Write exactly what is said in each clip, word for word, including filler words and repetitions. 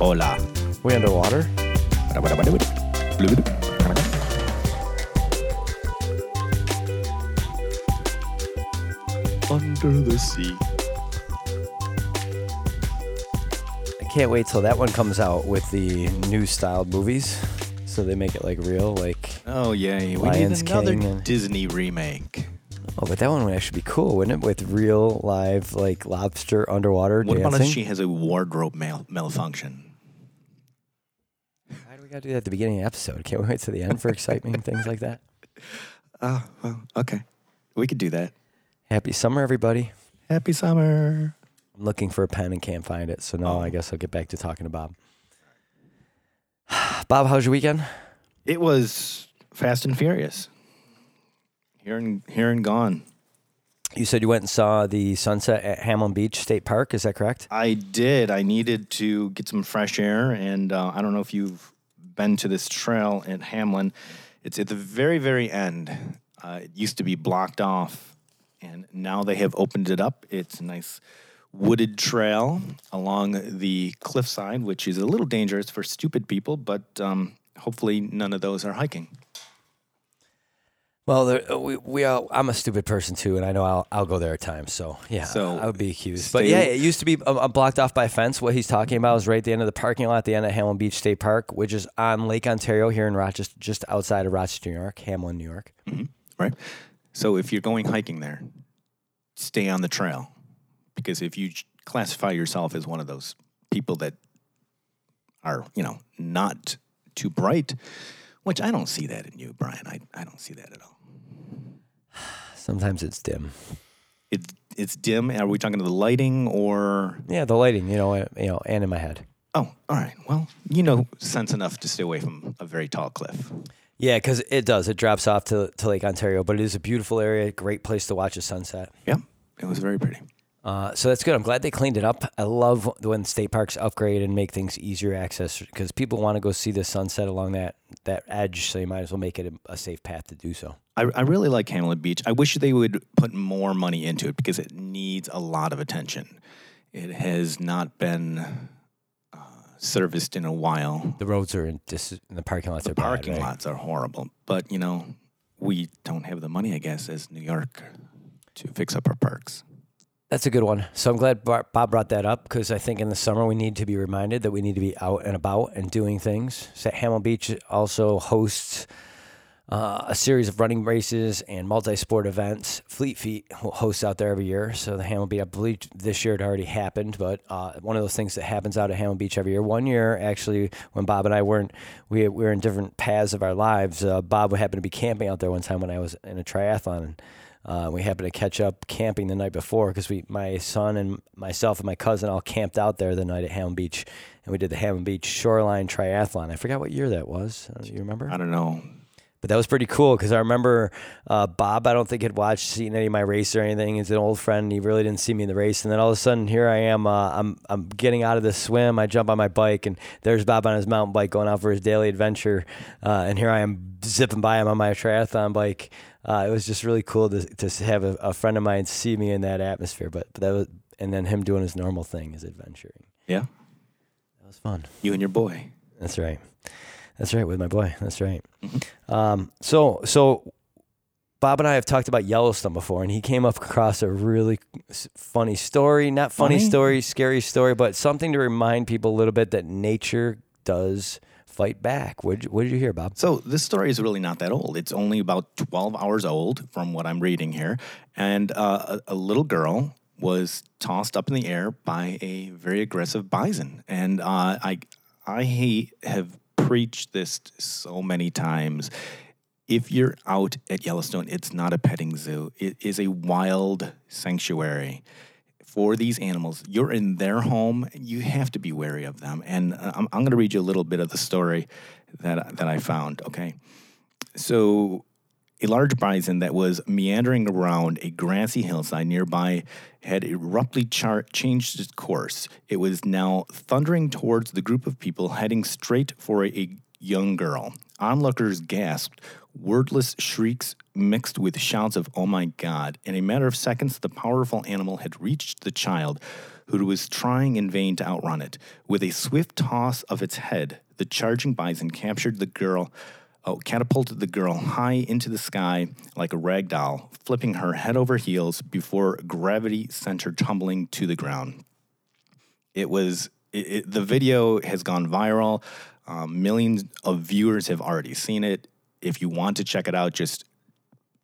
Hola. We underwater? Under the sea. I can't wait till that one comes out with the new styled movies. So they make it like real, like oh yay, we Lions need another King. Disney remake. Oh, but that one would actually be cool, wouldn't it? With real live like lobster underwater. What dancing? About if she has a wardrobe mal- malfunction? Why do we gotta do that at the beginning of the episode? Can't we wait to the end for excitement and things like that? Oh well, okay, we could do that. Happy summer, everybody! Happy summer. I'm looking for a pen and can't find it, so now oh. I guess I'll get back to talking to Bob. Bob, how was your weekend? It was fast and furious. Here and here and gone. You said you went and saw the sunset at Hamlin Beach State Park. Is that correct? I did. I needed to get some fresh air, and uh, I don't know if you've been to this trail at Hamlin. It's at the very, very end. Uh, it used to be blocked off, and now they have opened it up. It's a nice wooded trail along the cliffside, which is a little dangerous for stupid people, but um, hopefully none of those are hiking. Well, there, we, we all, I'm a stupid person, too, and I know I'll, I'll go there at times, so, yeah, so I would be accused. Stay. But, yeah, it used to be uh, blocked off by a fence. What he's talking about is right at the end of the parking lot, at the end of Hamlin Beach State Park, which is on Lake Ontario here in Rochester, just outside of Rochester, New York, Hamlin, New York. Mm-hmm. Right. So if you're going hiking there, stay on the trail, because if you classify yourself as one of those people that are, you know, not too bright, which I don't see that in you, Brian. I, I don't see that at all. Sometimes it's dim. It's it's dim. Are we talking to the lighting or? Yeah, the lighting. You know, I, you know, and in my head. Oh, all right. Well, you know, sense enough to stay away from a very tall cliff. Yeah, because it does. It drops off to to Lake Ontario, but it is a beautiful area. Great place to watch a sunset. Yeah, it was very pretty. Uh, so that's good. I'm glad they cleaned it up. I love when state parks upgrade and make things easier access because people want to go see the sunset along that, that edge, so you might as well make it a, a safe path to do so. I, I really like Hamlin Beach. I wish they would put more money into it because it needs a lot of attention. It has not been uh, serviced in a while. The roads are in dis- the parking lots the are bad, parking right? lots are horrible. But, you know, we don't have the money, I guess, as New York to fix up our parks. That's a good one. So I'm glad Bob brought that up because I think in the summer we need to be reminded that we need to be out and about and doing things. So Hamlin Beach also hosts uh, a series of running races and multi-sport events. Fleet Feet hosts out there every year. So the Hamlin Beach, I believe this year it already happened, but uh, one of those things that happens out at Hamlin Beach every year. One year, actually, when Bob and I weren't, we, we were in different paths of our lives. Uh, Bob happened to be camping out there one time when I was in a triathlon. And, Uh, we happened to catch up camping the night before because we, my son and myself and my cousin all camped out there the night at Hamlin Beach, and we did the Hamlin Beach Shoreline Triathlon. I forgot what year that was. Do you remember? I don't know. But that was pretty cool because I remember uh, Bob, I don't think had watched, seen any of my race or anything. He's an old friend. And he really didn't see me in the race. And then all of a sudden, here I am. Uh, I'm I'm getting out of the swim. I jump on my bike, and there's Bob on his mountain bike going out for his daily adventure. Uh, and here I am zipping by him on my triathlon bike. Uh, it was just really cool to to have a, a friend of mine see me in that atmosphere. But, but that was, and then him doing his normal thing, his adventuring. Yeah. That was fun. You and your boy. That's right. That's right, with my boy. That's right. Um, so, so Bob and I have talked about Yellowstone before, and he came up across a really funny story. Not funny, funny story, scary story, but something to remind people a little bit that nature does fight back. What did you, you hear, Bob? So this story is really not that old. It's only about twelve hours old from what I'm reading here. And uh, a, a little girl was tossed up in the air by a very aggressive bison. And uh, I, I have... preach this so many times. If you're out at Yellowstone, it's not a petting zoo. It is a wild sanctuary for these animals. You're in their home. You have to be wary of them. And I'm, I'm going to read you a little bit of the story that, that I found, okay? So a large bison that was meandering around a grassy hillside nearby had abruptly char- changed its course. It was now thundering towards the group of people heading straight for a, a young girl. Onlookers gasped, wordless shrieks mixed with shouts of, "Oh my God." In a matter of seconds, the powerful animal had reached the child, who was trying in vain to outrun it. With a swift toss of its head, the charging bison captured the girl, oh, catapulted the girl high into the sky like a rag doll, flipping her head over heels before gravity sent her tumbling to the ground. It was it, it, the video has gone viral. Um, millions of viewers have already seen it. If you want to check it out, just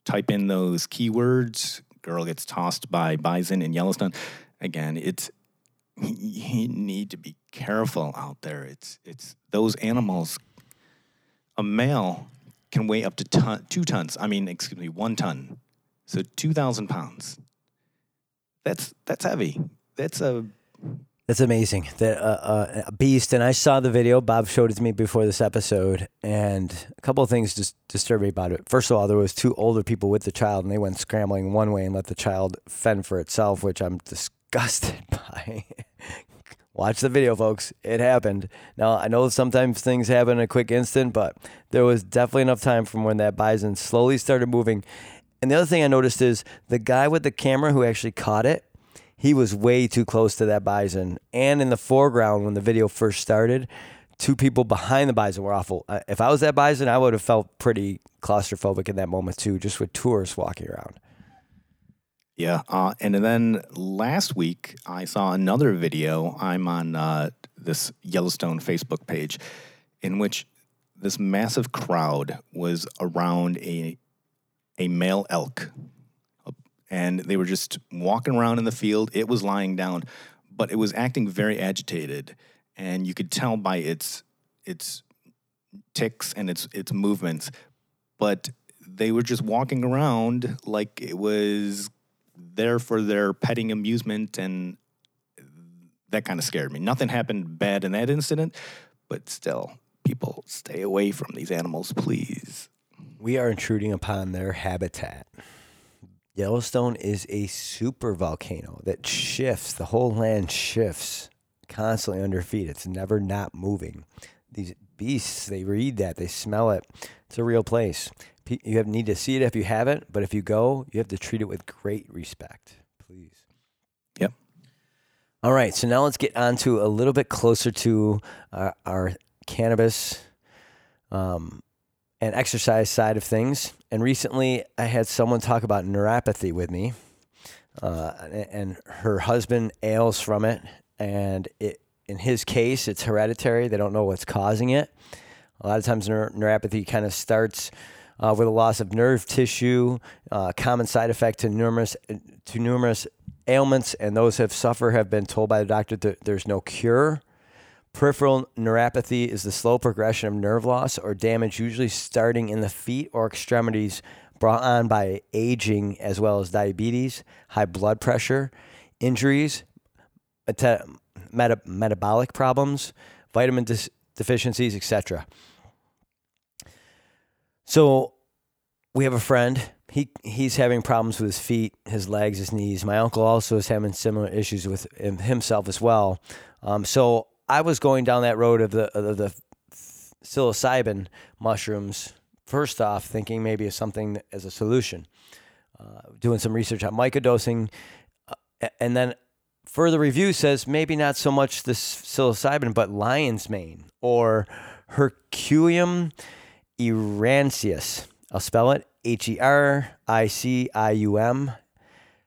type in those keywords. Girl gets tossed by bison in Yellowstone. Again, it's you need to be careful out there. It's it's those animals. A male can weigh up to ton, two tons. I mean, excuse me, one ton. So two thousand pounds. That's that's heavy. That's a that's amazing. That uh, uh, a beast. And I saw the video. Bob showed it to me before this episode. And a couple of things just disturbed me about it. First of all, there was two older people with the child, and they went scrambling one way and let the child fend for itself, which I'm disgusted. Disgusted by. Watch the video, folks. It happened. Now, I know sometimes things happen in a quick instant, but there was definitely enough time from when that bison slowly started moving. And the other thing I noticed is the guy with the camera who actually caught it, he was way too close to that bison. And in the foreground, when the video first started, two people behind the bison were awful. If I was that bison, I would have felt pretty claustrophobic in that moment too, just with tourists walking around. Yeah, uh, and then last week I saw another video. I'm on uh, this Yellowstone Facebook page in which this massive crowd was around a a male elk, and they were just walking around in the field. It was lying down, but it was acting very agitated, and you could tell by its its ticks and its its movements, but they were just walking around like it was there for their petting amusement, and that kind of scared me. Nothing happened bad in that incident, but still, people, stay away from these animals, please. We are intruding upon their habitat. Yellowstone is a super volcano that shifts. The whole land shifts constantly under feet. It's never not moving. These beasts, they read that. They smell it. It's a real place. You have need to see it if you haven't, but if you go, you have to treat it with great respect, please. Yep. All right, so now let's get on to a little bit closer to our, our cannabis um, and exercise side of things. And recently I had someone talk about neuropathy with me, uh, and her husband ails from it. And it, in his case, it's hereditary. They don't know what's causing it. A lot of times neur- neuropathy kind of starts Uh, with a loss of nerve tissue, uh, common side effect to numerous to numerous ailments, and those who have suffered have been told by the doctor that there's no cure. Peripheral neuropathy is the slow progression of nerve loss or damage, usually starting in the feet or extremities, brought on by aging as well as diabetes, high blood pressure, injuries, meta- meta- metabolic problems, vitamin dis- deficiencies, et cetera. So we have a friend. He he's having problems with his feet, his legs, his knees. My uncle also is having similar issues with himself as well. Um, so I was going down that road of the of the psilocybin mushrooms. First off, thinking maybe of something as a solution. Uh, doing some research on microdosing, uh, and then further review says maybe not so much the psilocybin, but lion's mane or Hericium erinaceus. I'll spell it H E R I C I U M.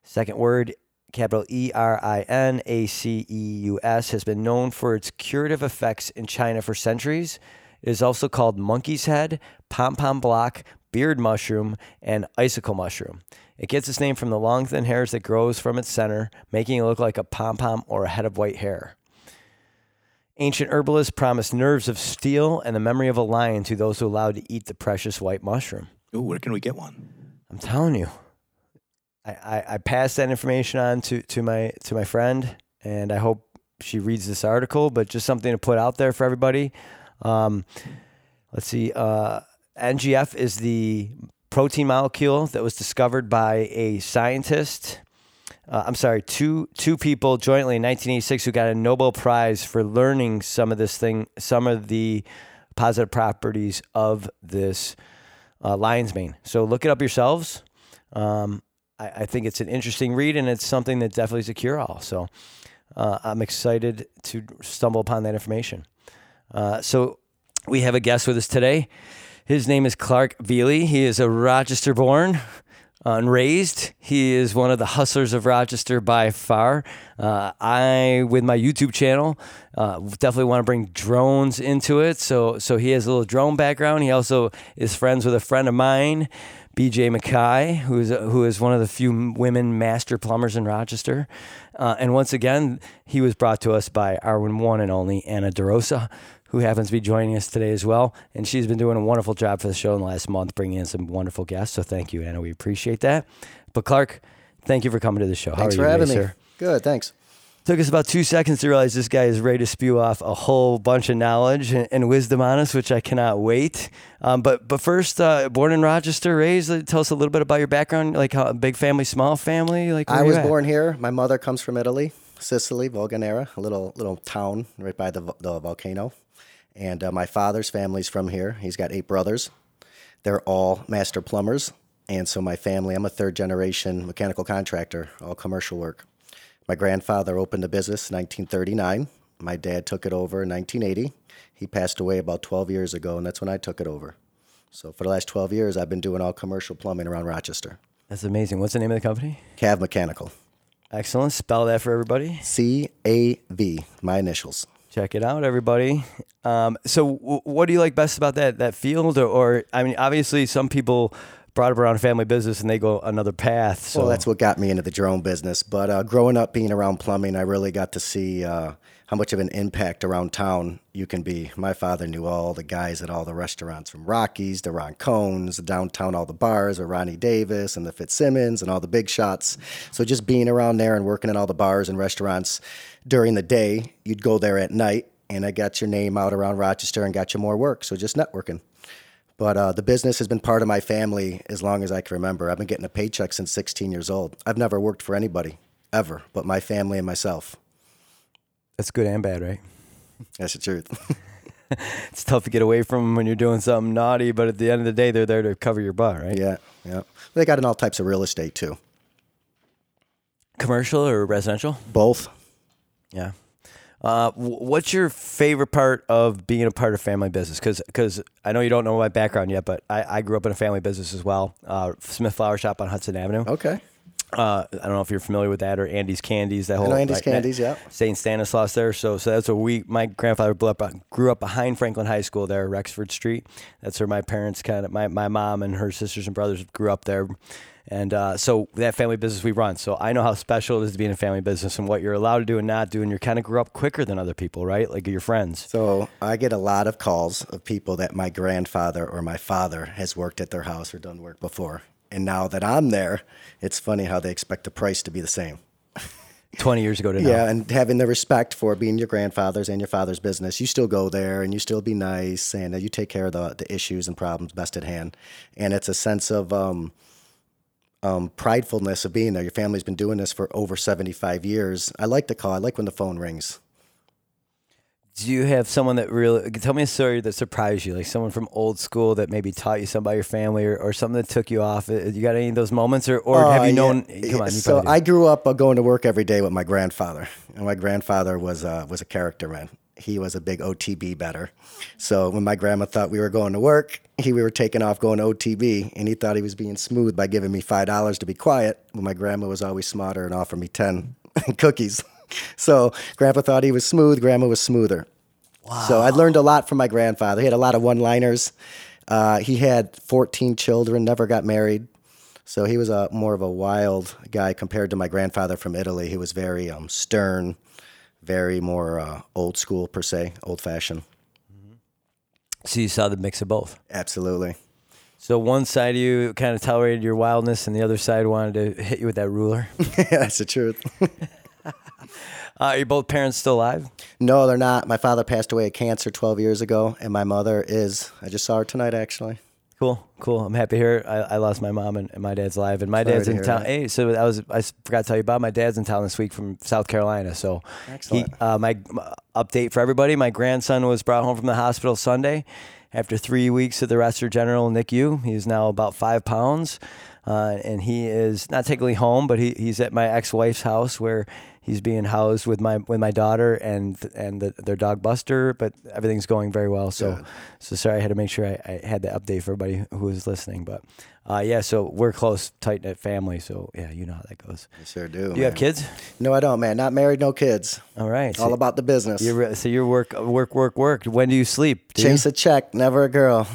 Second word, capital E R I N A C E U S, has been known for its curative effects in China for centuries. It is also called monkey's head, pom-pom block, beard mushroom, and icicle mushroom. It gets its name from the long, thin hairs that grows from its center, making it look like a pom-pom or a head of white hair. Ancient herbalists promised nerves of steel and the memory of a lion to those who allowed to eat the precious white mushroom. Ooh, where can we get one? I'm telling you. I, I, I passed that information on to, to my to my friend, and I hope she reads this article, but just something to put out there for everybody. Um, let's see. Uh, N G F is the protein molecule that was discovered by a scientist. Uh, I'm sorry, two two people jointly in nineteen eighty-six who got a Nobel Prize for learning some of this thing, some of the positive properties of this uh, lion's mane. So look it up yourselves. Um, I, I think it's an interesting read, and it's something that definitely is a cure-all. So uh, I'm excited to stumble upon that information. Uh, so we have a guest with us today. His name is Clark Viele. He is a Rochester-born and raised. He is one of the hustlers of Rochester by far. Uh, I, with my YouTube channel, uh, definitely want to bring drones into it. So, so he has a little drone background. He also is friends with a friend of mine, B J McKay, who is who is one of the few women master plumbers in Rochester. Uh, and once again, he was brought to us by our one and only Anna DeRosa, who happens to be joining us today as well. And she's been doing a wonderful job for the show in the last month, bringing in some wonderful guests. So thank you, Anna. We appreciate that. But Clark, thank you for coming to the show. Thanks How are for you having today, me. Sir? Good, thanks. Took us about two seconds to realize this guy is ready to spew off a whole bunch of knowledge and, and wisdom on us, which I cannot wait. Um, but but first, uh, born in Rochester, raised. Tell us a little bit about your background, like how big family, small family. Like I was born here. My mother comes from Italy, Sicily, Volganera, a little little town right by the the volcano. And uh, my father's family's from here. He's got eight brothers. They're all master plumbers. And so my family, I'm a third generation mechanical contractor, all commercial work. My grandfather opened the business in nineteen thirty-nine. My dad took it over in nineteen eighty. He passed away about twelve years ago, and that's when I took it over. So for the last twelve years, I've been doing all commercial plumbing around Rochester. That's amazing. What's the name of the company? Cav Mechanical. Excellent. Spell that for everybody. C A V, my initials. Check it out, everybody. Um, so w- what do you like best about that that field? Or, or, I mean, obviously some people brought up around family business and they go another path. So. Well, that's what got me into the drone business. But uh, growing up, being around plumbing, I really got to see uh, how much of an impact around town you can be. My father knew all the guys at all the restaurants, from Rockies to Roncone's, downtown all the bars with Ronnie Davis and the Fitzsimmons and all the big shots. So just being around there and working at all the bars and restaurants during the day, you'd go there at night, and I got your name out around Rochester and got you more work. So just networking. But uh, the business has been part of my family as long as I can remember. I've been getting a paycheck since sixteen years old. I've never worked for anybody, ever, but my family and myself. That's good and bad, right? That's the truth. It's tough to get away from when you're doing something naughty, but at the end of the day, they're there to cover your butt, right? Yeah, yeah. They got in all types of real estate, too. Commercial or residential? Both. Yeah. Uh, what's your favorite part of being a part of family business? Because because I know you don't know my background yet, but I, I grew up in a family business as well. Uh, Smith Flower Shop on Hudson Avenue. Okay. Uh, I don't know if you're familiar with that or Andy's Candies. That whole I know Andy's like, Candies, yeah. Saint Stanislaus there. So so that's where we. My grandfather blew up, grew up behind Franklin High School there, Rexford Street. That's where my parents kind of my, my mom and her sisters and brothers grew up there. And uh, so that family business we run. So I know how special it is to be in a family business and what you're allowed to do and not do. And you kind of grow up quicker than other people, right? Like your friends. So I get a lot of calls of people that my grandfather or my father has worked at their house or done work before. And now that I'm there, it's funny how they expect the price to be the same. twenty years ago to now. Yeah, and having the respect for being your grandfather's and your father's business, you still go there and you still be nice and you take care of the, the issues and problems best at hand. And it's a sense of... Um, Um, pridefulness of being there. Your family's been doing this for over seventy-five years. I like the call. I like when the phone rings. Do you have someone that really, tell me a story that surprised you, like someone from old school that maybe taught you something about your family or, or something that took you off? You got any of those moments or, or uh, have you yeah. known? Come on, you so I grew up uh, going to work every day with my grandfather, and my grandfather was uh, was a character, man. He was a big O T B better. So when my grandma thought we were going to work, he we were taking off going to O T B, and he thought he was being smooth by giving me five dollars to be quiet, when my grandma was always smarter and offered me ten cookies. So grandpa thought he was smooth, grandma was smoother. Wow. So I learned a lot from my grandfather. He had a lot of one-liners. Uh, he had fourteen children, never got married. So he was a more of a wild guy compared to my grandfather from Italy. He was very um, stern, very more uh, old school per se, old fashioned. So you saw the mix of both. Absolutely. So one side of you kind of tolerated your wildness and the other side wanted to hit you with that ruler. That's the truth. uh, are your both parents still alive? No, they're not. My father passed away of cancer twelve years ago, and my mother is. I just saw her tonight, actually. Cool, cool. I'm happy to hear it. I, I lost my mom and, and my dad's alive, and my Sorry dad's in town. That. Hey, so I was I forgot to tell you about my dad's in town this week from South Carolina. So, Excellent. He, uh, my uh, update for everybody: my grandson was brought home from the hospital Sunday after three weeks at the Rochester General N I C U. He is now about five pounds, uh, and he is not technically home, but he, he's at my ex-wife's house where he's being housed with my with my daughter and and the, their dog Buster, but everything's going very well. So, yeah. so sorry, I had to make sure I, I had that update for everybody who was listening. But uh, yeah, so we're close, tight knit family. So yeah, you know how that goes. I sure do. Do you man. have kids? No, I don't, man. Not married, no kids. All right, so all about the business. You're, so your work, work, work, work. When do you sleep? Do Chase you? a check, never a girl.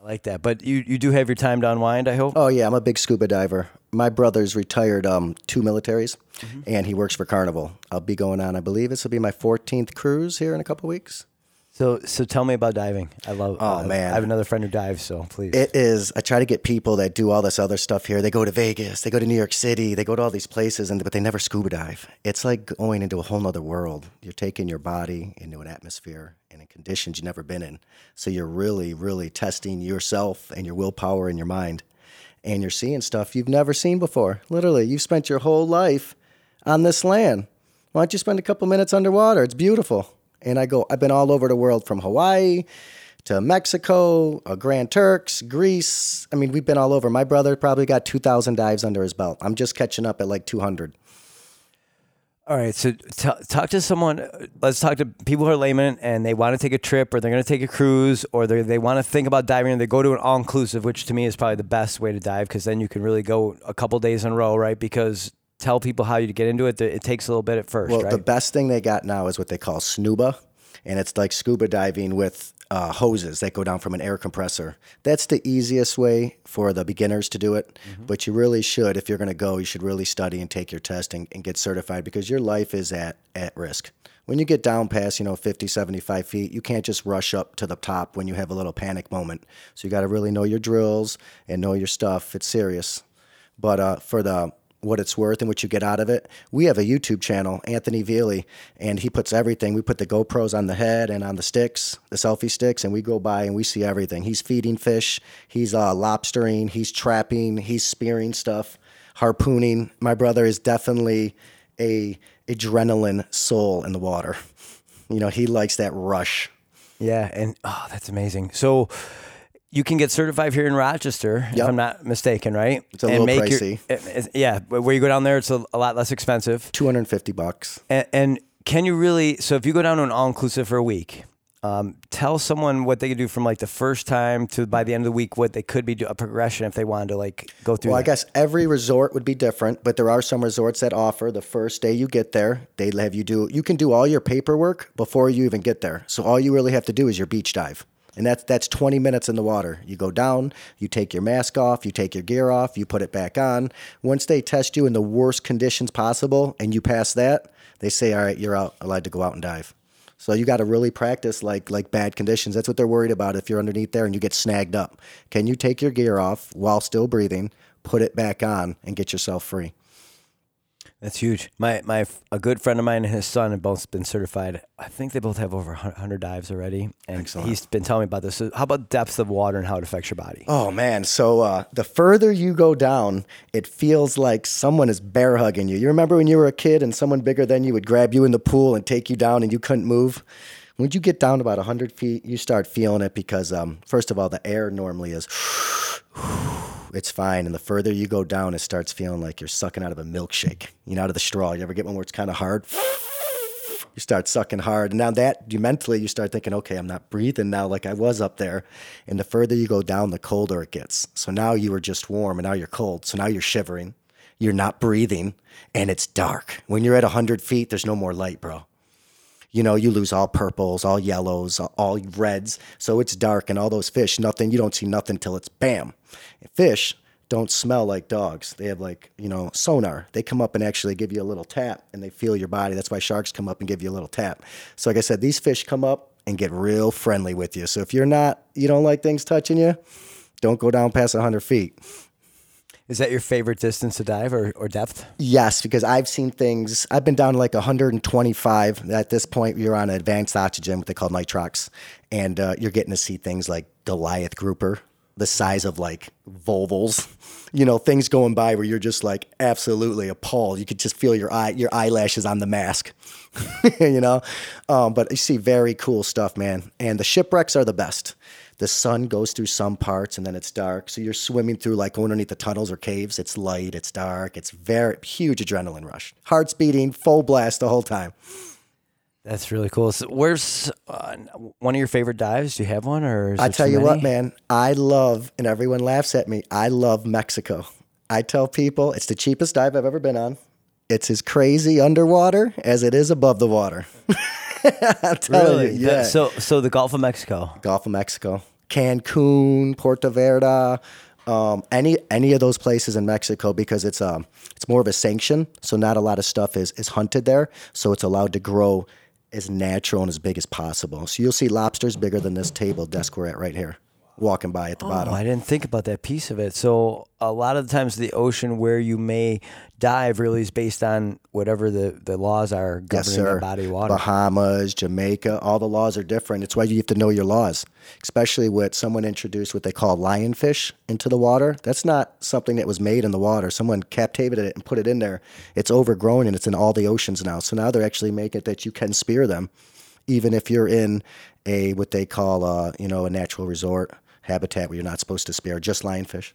I like that, but you, you do have your time to unwind, I hope? Oh, yeah, I'm a big scuba diver. My brother's retired um, two militaries, mm-hmm. and he works for Carnival. I'll be going on, I believe this will be my fourteenth cruise here in a couple weeks. So so tell me about diving. I love Oh, uh, man. I have another friend who dives, so please. It is. I try to get people that do all this other stuff here. They go to Vegas. They go to New York City. They go to all these places, and but they never scuba dive. It's like going into a whole other world. You're taking your body into an atmosphere and in conditions you've never been in. So you're really, really testing yourself and your willpower and your mind. And you're seeing stuff you've never seen before. Literally, you've spent your whole life on this land. Why don't you spend a couple minutes underwater? It's beautiful. And I go, I've been all over the world from Hawaii to Mexico, uh, Grand Turks, Greece. I mean, we've been all over. My brother probably got two thousand dives under his belt. I'm just catching up at like two hundred. All right. So t- talk to someone. Let's talk to people who are laymen and they want to take a trip or they're going to take a cruise or they they want to think about diving and they go to an all-inclusive, which to me is probably the best way to dive because then you can really go a couple days in a row, right? Because tell people how you get into it. It takes a little bit at first, well, right? The best thing they got now is what they call snuba, and it's like scuba diving with uh, hoses that go down from an air compressor. That's the easiest way for the beginners to do it, mm-hmm. but you really should, if you're going to go, you should really study and take your test and, and get certified because your life is at, at risk. When you get down past, you know, fifty, seventy-five feet, you can't just rush up to the top when you have a little panic moment. So you got to really know your drills and know your stuff. It's serious. But uh, for the what it's worth and what you get out of it. We have a YouTube channel, Anthony Vieli, and he puts everything. We put the GoPros on the head and on the sticks, the selfie sticks, and we go by and we see everything. He's feeding fish, he's uh, lobstering, he's trapping, he's spearing stuff, harpooning. My brother is definitely a adrenaline soul in the water. You know, he likes that rush. Yeah, and oh, that's amazing. So you can get certified here in Rochester, yep. if I'm not mistaken, right? It's a and little make pricey. Your, it, it, yeah, where you go down there, it's a, a lot less expensive. two hundred fifty bucks. And, and can you really, so if you go down to an all-inclusive for a week, um, tell someone what they could do from like the first time to by the end of the week, what they could be, do, a progression if they wanted to like go through Well, that. I guess every resort would be different, but there are some resorts that offer the first day you get there, they have you do, you can do all your paperwork before you even get there. So all you really have to do is your beach dive. And that's, that's twenty minutes in the water. You go down, you take your mask off, you take your gear off, you put it back on. Once they test you in the worst conditions possible and you pass that, they say, all right, you're out, allowed to go out and dive. So you got to really practice like like bad conditions. That's what they're worried about if you're underneath there and you get snagged up. Can you take your gear off while still breathing, put it back on, and get yourself free? That's huge. My my a good friend of mine and his son have both been certified. I think they both have over one hundred dives already. And Excellent. He's been telling me about this. So how about depth of water and how it affects your body? Oh, man. So uh, the further you go down, it feels like someone is bear hugging you. You remember when you were a kid and someone bigger than you would grab you in the pool and take you down and you couldn't move? When you get down about one hundred feet, you start feeling it because, um, first of all, the air normally is... It's fine. And the further you go down, it starts feeling like you're sucking out of a milkshake, you know, out of the straw. You ever get one where it's kind of hard? You start sucking hard. And now that you mentally, you start thinking, okay, I'm not breathing now like I was up there. And the further you go down, the colder it gets. So now you were just warm and now you're cold. So now you're shivering, you're not breathing, and it's dark. When you're at one hundred feet, there's no more light, bro. You know, you lose all purples, all yellows, all reds. So it's dark and all those fish, nothing, you don't see nothing till it's bam. And fish don't smell like dogs. They have like, you know, sonar. They come up and actually give you a little tap and they feel your body. That's why sharks come up and give you a little tap. So like I said, these fish come up and get real friendly with you. So if you're not, you don't like things touching you, don't go down past one hundred feet. Is that your favorite distance to dive or, or depth? Yes, because I've seen things. I've been down to like one hundred twenty-five. At this point, you're on advanced oxygen, what they call nitrox, and uh, you're getting to see things like Goliath grouper. the size of like Volvos, you know, things going by where you're just like absolutely appalled. You could just feel your eye, your eyelashes on the mask, you know, um, but you see very cool stuff, man. And the shipwrecks are the best. The sun goes through some parts and then it's dark. So you're swimming through like underneath the tunnels or caves. It's light, it's dark. It's very huge adrenaline rush. Heart's beating, full blast the whole time. That's really cool. So where's uh, one of your favorite dives? Do you have one? Or is I tell you many? What, man, I love, and everyone laughs at me, I love Mexico. I tell people it's the cheapest dive I've ever been on. It's as crazy underwater as it is above the water. I'm telling really? you. Yeah. So, so the Gulf of Mexico. Gulf of Mexico. Cancun, Puerto Vallarta, um, any any of those places in Mexico, because it's um it's more of a sanction, so not a lot of stuff is is hunted there, so it's allowed to grow as natural and as big as possible. So you'll see lobsters bigger than this table desk we're at right here, walking by at the oh, bottom. I didn't think about that piece of it. So a lot of the times the ocean where you may dive really is based on whatever the, the laws are governing yes, the body of water. Bahamas, Jamaica, all the laws are different. It's why you have to know your laws, especially with someone introduced what they call lionfish into the water. That's not something that was made in the water. Someone captivated it and put it in there. It's overgrown and it's in all the oceans now. So now they're actually making it that you can spear them, even if you're in a what they call a, you know, a natural resort habitat where you're not supposed to spear, just lionfish.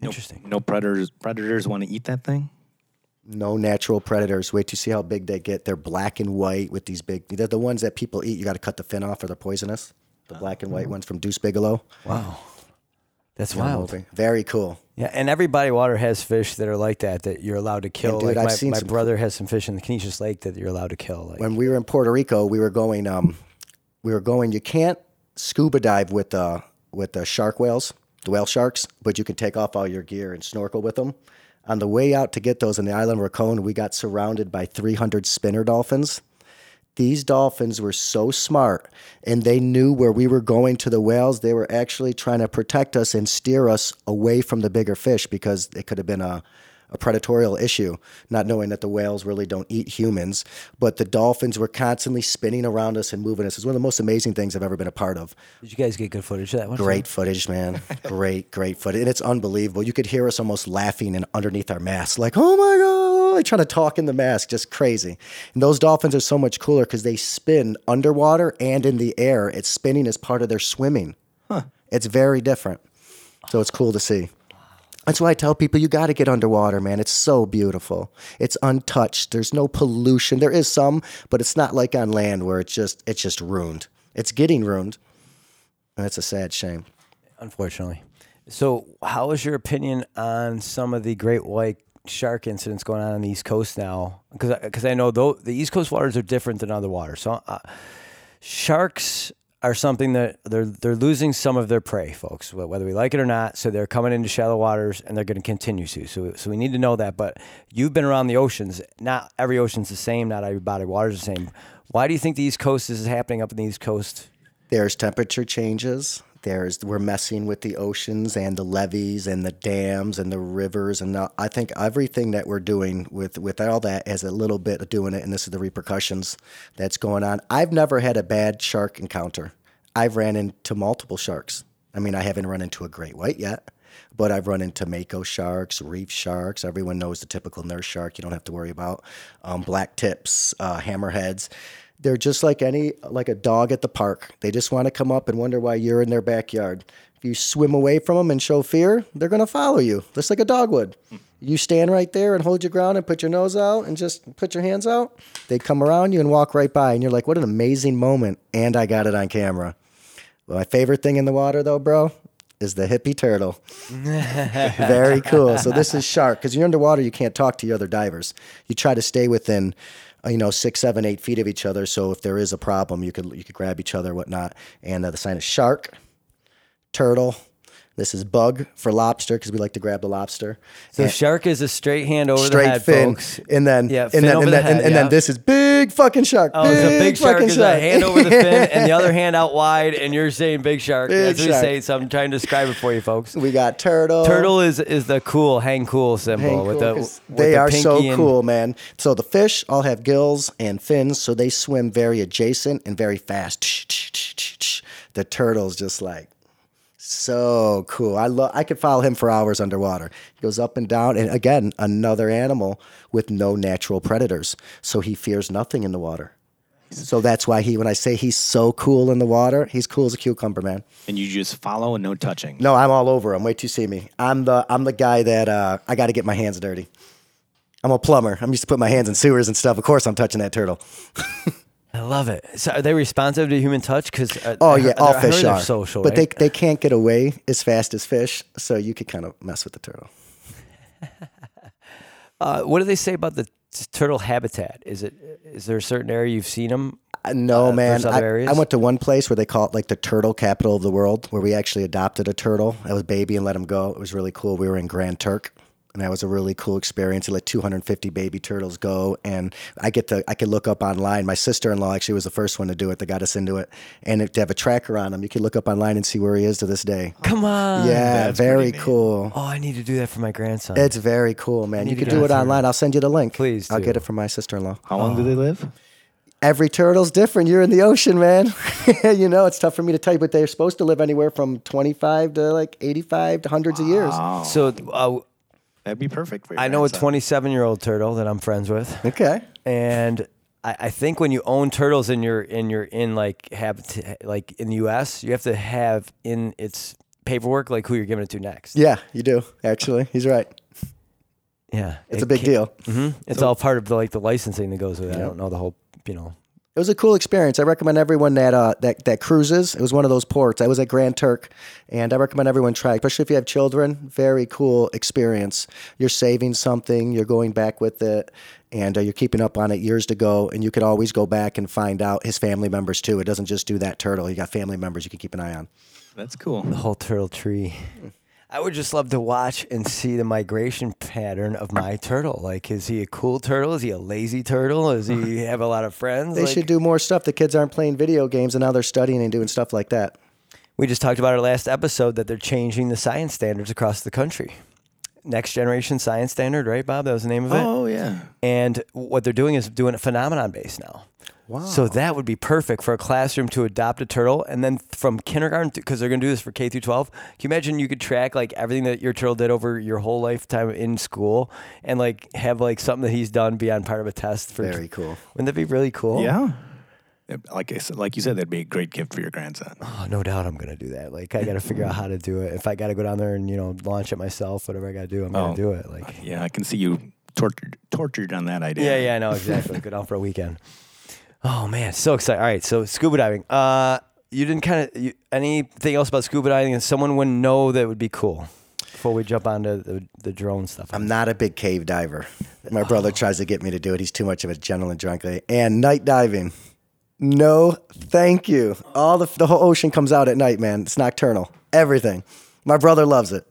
Interesting. No, no predators predators want to eat that thing? No natural predators. Wait to see how big they get. They're black and white with these big. They're the ones that people eat. You got to cut the fin off or they're poisonous. The black and white ones from Deuce Bigelow. Wow. That's yeah, wild. Movie. Very cool. Yeah, and every body of water has fish that are like that, that you're allowed to kill. Dude, like I've my, seen my some... brother has some fish in the Conesus Lake that you're allowed to kill. Like. When we were in Puerto Rico, we were going, um, we were going, you can't scuba dive with uh, with the uh, shark whales, the whale sharks, but you can take off all your gear and snorkel with them. On the way out to get those on the island Rincon, we got surrounded by three hundred spinner dolphins. These dolphins were so smart, and they knew where we were going to the whales. They were actually trying to protect us and steer us away from the bigger fish because it could have been a, a predatorial issue, not knowing that the whales really don't eat humans. But the dolphins were constantly spinning around us and moving us. It's one of the most amazing things I've ever been a part of. Did you guys get good footage of that one? Great footage, man. Great, great footage. And it's unbelievable. You could hear us almost laughing and underneath our masks, like, oh, my God. Trying to talk in the mask, just crazy. And those dolphins are so much cooler because they spin underwater and in the air. It's spinning as part of their swimming. Huh. It's very different. So it's cool to see. That's why I tell people you got to get underwater, man. It's so beautiful. It's untouched. There's no pollution. There is some, but it's not like on land where it's just it's just ruined. It's getting ruined. And that's a sad shame. Unfortunately. So how is your opinion on some of the great white shark incidents going on on the East Coast now? Because because I know though the East Coast waters are different than other waters. So uh, sharks are something that they're they're losing some of their prey, folks, whether we like it or not. So they're coming into shallow waters and they're going to continue to. So so we need to know that. But you've been around the oceans. Not every ocean's the same. Not every body of water is the same. Why do you think the East Coast is happening up in the East Coast? There's temperature changes. There's we're messing with the oceans and the levees and the dams and the rivers, and the, I think everything that we're doing with, with all that has a little bit of doing it, and this is the repercussions that's going on. I've never had a bad shark encounter. I've ran into multiple sharks. I mean, I haven't run into a great white yet, but I've run into mako sharks, reef sharks. Everyone knows the typical nurse shark you don't have to worry about, um, black tips, uh, hammerheads. They're just like any, like a dog at the park. They just want to come up and wonder why you're in their backyard. If you swim away from them and show fear, they're going to follow you, just like a dog would. You stand right there and hold your ground and put your nose out and just put your hands out. They come around you and walk right by, and you're like, what an amazing moment, and I got it on camera. Well, my favorite thing in the water, though, bro, is the hippie turtle. Very cool. So this is shark. Because you're underwater, you can't talk to your other divers. You try to stay within... you know, six, seven, eight feet of each other. So if there is a problem, you could you could grab each other, whatnot. And uh, the sign is shark, turtle. This is bug for lobster because we like to grab the lobster. So and shark is a straight hand over straight the head, fin, folks. And then yeah, and then and, the then, head, and, and yeah. then this is big fucking shark. Oh, big, so big shark is shark. A hand over the fin and the other hand out wide. And you're saying big shark. Big That's shark. What you're saying. So I'm trying to describe it for you, folks. We got turtle. Turtle is is the cool hang cool symbol. Hang with cool, the with they the are so and, cool, man. So the fish all have gills and fins, so they swim very adjacent and very fast. The turtle's just like. So cool. I love, I could follow him for hours underwater. He goes up and down. And again, another animal with no natural predators. So he fears nothing in the water. So that's why he, when I say he's so cool in the water, he's cool as a cucumber, man. And you just follow and no touching. No, I'm all over him. Wait till you see me. I'm the, I'm the guy that, uh, I got to get my hands dirty. I'm a plumber. I'm used to put my hands in sewers and stuff. Of course I'm touching that turtle. I love it. So are they responsive to human touch? Because uh, oh yeah, all fish are social, but right? they they can't get away as fast as fish, so you could kind of mess with the turtle. uh, what do they say about the t- turtle habitat? Is it is there a certain area you've seen them? Uh, no, uh, man. I, I went to one place where they call it like the turtle capital of the world, where we actually adopted a turtle. I was a baby and let him go. It was really cool. We were in Grand Turk. And that was a really cool experience to let two hundred fifty baby turtles go. And I get to, I could look up online. My sister-in-law actually was the first one to do it, that got us into it. And it, to have a tracker on him, you can look up online and see where he is to this day. Come on. Yeah, that's very cool. Oh, I need to do that for my grandson. It's very cool, man. You can do it online. I'll send you the link. Please do. I'll get it from my sister-in-law. How long oh. do they live? Every turtle's different. You're in the ocean, man. You know, it's tough for me to tell you, but they're supposed to live anywhere from twenty-five to like eighty-five to hundreds wow. of years. So, uh, that'd be perfect for you. I know a twenty-seven-year-old turtle that I'm friends with. Okay. And I, I think when you own turtles and you're in your in like habitat, like in the U S, you have to have in its paperwork like who you're giving it to next. Yeah, you do. Actually, he's right. Yeah, it's it a big deal. Mm-hmm. It's so, all part of the, like the licensing that goes with it. Yeah. I don't know the whole, you know. It was a cool experience. I recommend everyone that uh, that that cruises. It was one of those ports. I was at Grand Turk, and I recommend everyone try, especially if you have children. Very cool experience. You're saving something. You're going back with it, and uh, you're keeping up on it years to go, and you could always go back and find out his family members, too. It doesn't just do that turtle. You got family members you can keep an eye on. That's cool. The whole turtle tree. I would just love to watch and see the migration pattern of my turtle. Like, is he a cool turtle? Is he a lazy turtle? Does he have a lot of friends? They like, should do more stuff. The kids aren't playing video games, and now they're studying and doing stuff like that. We just talked about our last episode that they're changing the science standards across the country. Next Generation Science Standard, right, Bob? That was the name of it? Oh, yeah. And what they're doing is doing it phenomenon-based now. Wow. So that would be perfect for a classroom to adopt a turtle. And then from kindergarten, because they're going to do this for K through twelve, can you imagine you could track like everything that your turtle did over your whole lifetime in school and like have like something that he's done beyond part of a test? For Very cool. Wouldn't that be really cool? Yeah. Like I said, like you said, that'd be a great gift for your grandson. Oh, no doubt I'm going to do that. Like I got to figure out how to do it. If I got to go down there and, you know, launch it myself, whatever I got to do, I'm oh, going to do it. Like, yeah, I can see you tortured, tortured on that idea. Yeah, yeah, I know. Exactly. Go down for a weekend. Oh, man, so excited. All right, so scuba diving. Uh, you didn't kind of, anything else about scuba diving that someone wouldn't know that would be cool before we jump onto the, the drone stuff? I'm not a big cave diver. My oh. brother tries to get me to do it. He's too much of a adrenaline drunk. And night diving. No, thank you. All the, the whole ocean comes out at night, man. It's nocturnal. Everything. My brother loves it.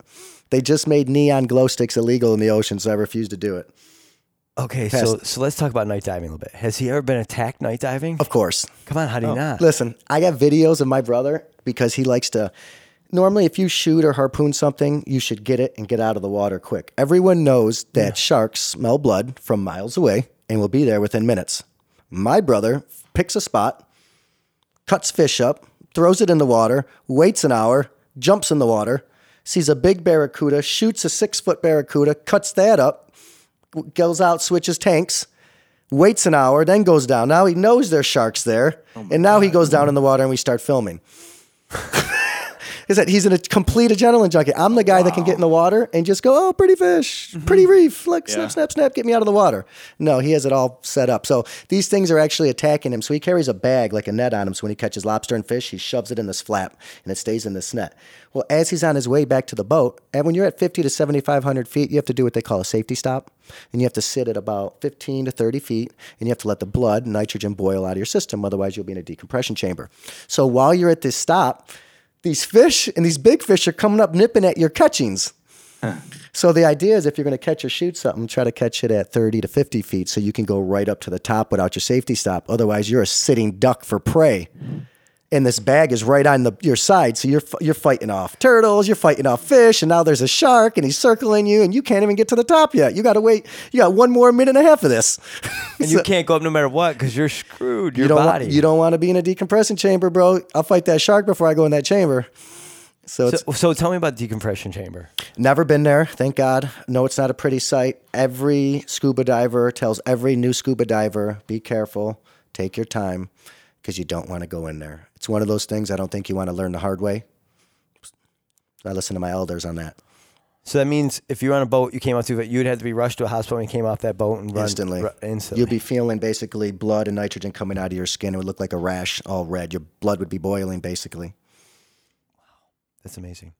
They just made neon glow sticks illegal in the ocean, so I refuse to do it. Okay, Past. so so let's talk about night diving a little bit. Has he ever been attacked night diving? Of course. Come on, how do oh. you not? Listen, I got videos of my brother because he likes to... Normally, if you shoot or harpoon something, you should get it and get out of the water quick. Everyone knows that yeah. sharks smell blood from miles away and will be there within minutes. My brother picks a spot, cuts fish up, throws it in the water, waits an hour, jumps in the water, sees a big barracuda, shoots a six-foot barracuda, cuts that up, goes out, switches tanks, waits an hour, then goes down. Now he knows there's sharks there, oh and now God. he goes down in the water and we start filming. Is that he's in a complete adrenaline junkie. I'm the guy wow. that can get in the water and just go, oh, pretty fish, mm-hmm. pretty reef, look, yeah. snap, snap, snap, get me out of the water. No, he has it all set up. So these things are actually attacking him. So he carries a bag, like a net on him. So when he catches lobster and fish, he shoves it in this flap and it stays in this net. Well, as he's on his way back to the boat, and when you're at fifty to seventy-five hundred feet, you have to do what they call a safety stop. And you have to sit at about fifteen to thirty feet, and you have to let the blood and nitrogen boil out of your system. Otherwise, you'll be in a decompression chamber. So while you're at this stop, these fish and these big fish are coming up nipping at your catchings. Huh. So the idea is if you're going to catch or shoot something, try to catch it at thirty to fifty feet so you can go right up to the top without your safety stop. Otherwise, you're a sitting duck for prey. And this bag is right on the, your side, so you're you're fighting off turtles, you're fighting off fish, and now there's a shark, and he's circling you, and you can't even get to the top yet. You got to wait. You got one more minute and a half of this. And so, you can't go up no matter what because you're screwed, your you don't body. Want, you don't want to be in a decompression chamber, bro. I'll fight that shark before I go in that chamber. So, it's, so, so tell me about decompression chamber. Never been there, thank God. No, it's not a pretty sight. Every scuba diver tells every new scuba diver, be careful, take your time, because you don't want to go in there. It's one of those things I don't think you want to learn the hard way. I listen to my elders on that. So that means if you were on a boat, you came off to it, you'd have to be rushed to a hospital and you came off that boat and run. Instantly. Ru- instantly. You'd be feeling basically blood and nitrogen coming out of your skin. It would look like a rash, all red. Your blood would be boiling, basically. That's amazing.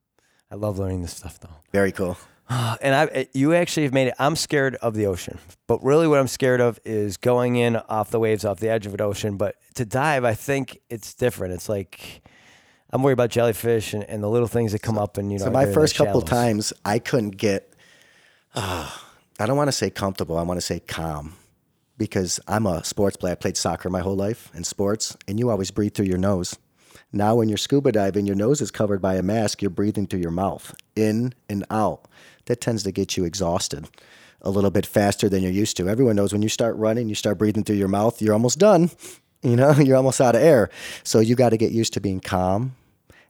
I love learning this stuff, though. Very cool. And I, you actually have made it. I'm scared of the ocean, but really what I'm scared of is going in off the waves, off the edge of an ocean. But to dive, I think it's different. It's like I'm worried about jellyfish and, and the little things that come so, up. And you know, so my first couple times, I couldn't get. Uh, I don't want to say comfortable. I want to say calm, because I'm a sports player. I played soccer my whole life in sports, and you always breathe through your nose. Now, when you're scuba diving, your nose is covered by a mask. You're breathing through your mouth, in and out. That tends to get you exhausted a little bit faster than you're used to. Everyone knows when you start running, you start breathing through your mouth, you're almost done. You know, you're almost out of air. So you got to get used to being calm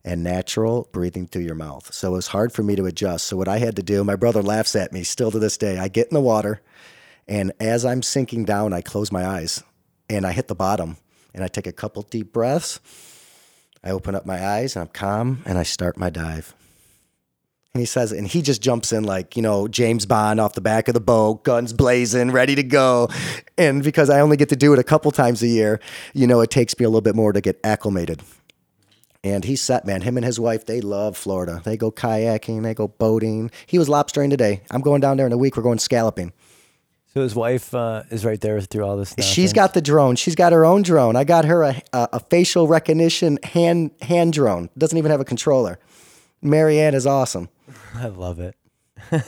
and natural, breathing through your mouth. So it was hard for me to adjust. So what I had to do, my brother laughs at me still to this day. I get in the water, and as I'm sinking down, I close my eyes, and I hit the bottom, and I take a couple deep breaths. I open up my eyes, and I'm calm, and I start my dive. And he says, and he just jumps in like, you know, James Bond off the back of the boat, guns blazing, ready to go. And because I only get to do it a couple times a year, you know, it takes me a little bit more to get acclimated. And he's set, man. Him and his wife, they love Florida. They go kayaking. They go boating. He was lobstering today. I'm going down there in a week. We're going scalloping. So his wife uh, is right there through all this stuff. She's got the drone. She's got her own drone. I got her a, a facial recognition hand hand drone. Doesn't even have a controller. Marianne is awesome. I love it. All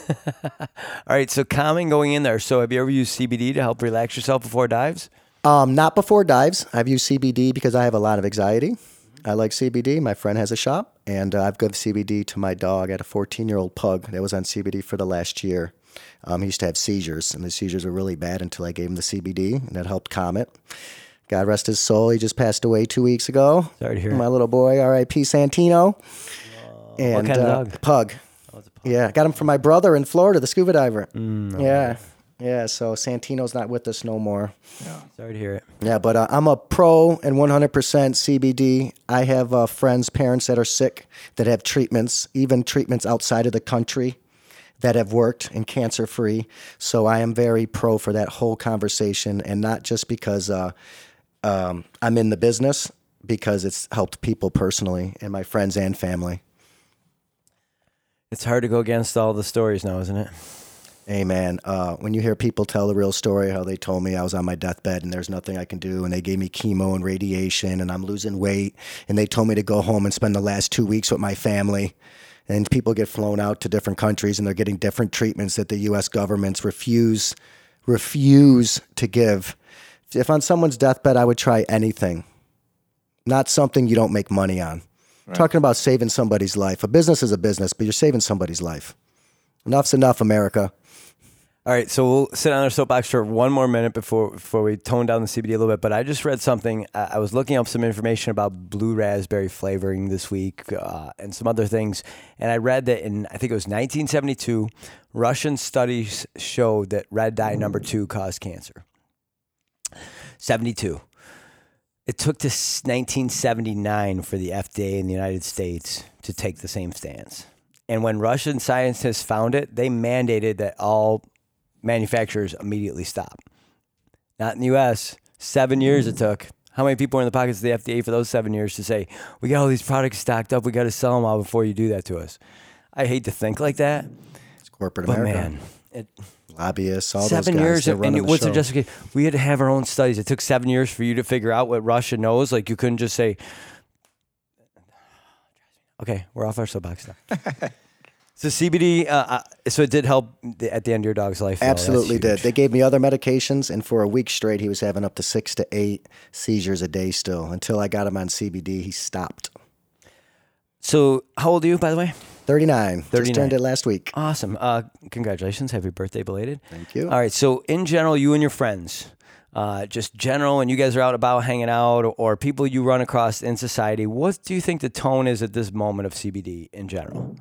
right, so calming going in there. So have you ever used C B D to help relax yourself before dives? Um, not before dives. I've used C B D because I have a lot of anxiety. I like C B D. My friend has a shop, and uh, I've given C B D to my dog. I had a fourteen-year-old pug that was on C B D for the last year. Um, he used to have seizures, and the seizures were really bad until I gave him the C B D, and that helped calm it. God rest his soul. He just passed away two weeks ago. Sorry to hear. My little boy, R I P Santino. Whoa. And what kind uh, of dog? Pug. Oh, it's a pug. Yeah, got him from my brother in Florida, the scuba diver. Mm, no yeah, way. yeah. So Santino's not with us no more. Yeah. Sorry to hear it. Yeah, but uh, I'm a pro and one hundred percent C B D. I have uh, friends, parents that are sick that have treatments, even treatments outside of the country, that have worked and cancer-free. So I am very pro for that whole conversation, and not just because uh, um, I'm in the business, because it's helped people personally and my friends and family. It's hard to go against all the stories now, isn't it? Hey, man, uh, when you hear people tell the real story, how they told me I was on my deathbed and there's nothing I can do, and they gave me chemo and radiation, and I'm losing weight, and they told me to go home and spend the last two weeks with my family. And people get flown out to different countries, and they're getting different treatments that the U S governments refuse refuse to give. If on someone's deathbed, I would try anything, not something you don't make money on. Right. Talking about saving somebody's life. A business is a business, but you're saving somebody's life. Enough's enough, America. All right, so we'll sit on our soapbox for one more minute before before we tone down the C B D a little bit. But I just read something. I was looking up some information about blue raspberry flavoring this week uh, and some other things. And I read that in, I think it was nineteen seventy-two, Russian studies showed that red dye number two caused cancer. seventy-two. It took to nineteen seventy-nine for the F D A in the United States to take the same stance. And when Russian scientists found it, they mandated that all manufacturers immediately stop. Not in the U S. Seven years it took. How many people were in the pockets of the F D A for those seven years to say, we got all these products stocked up, we got to sell them all before you do that to us? I hate to think like that. It's corporate but America. Man, it, lobbyists, all seven those guys. Seven years, and what's the justification? We had to have our own studies. It took seven years for you to figure out what Russia knows. Like, you couldn't just say, okay, we're off our soapbox now. So C B D, uh, so it did help at the end of your dog's life. Though. Absolutely did. They gave me other medications, and for a week straight, he was having up to six to eight seizures a day still. Until I got him on C B D, he stopped. So how old are you, by the way? thirty-nine. thirty-nine. Just turned it last week. Awesome. Uh, congratulations. Happy birthday, belated. Thank you. All right, so in general, you and your friends, uh, just general when you guys are out about hanging out, or people you run across in society, what do you think the tone is at this moment of C B D in general?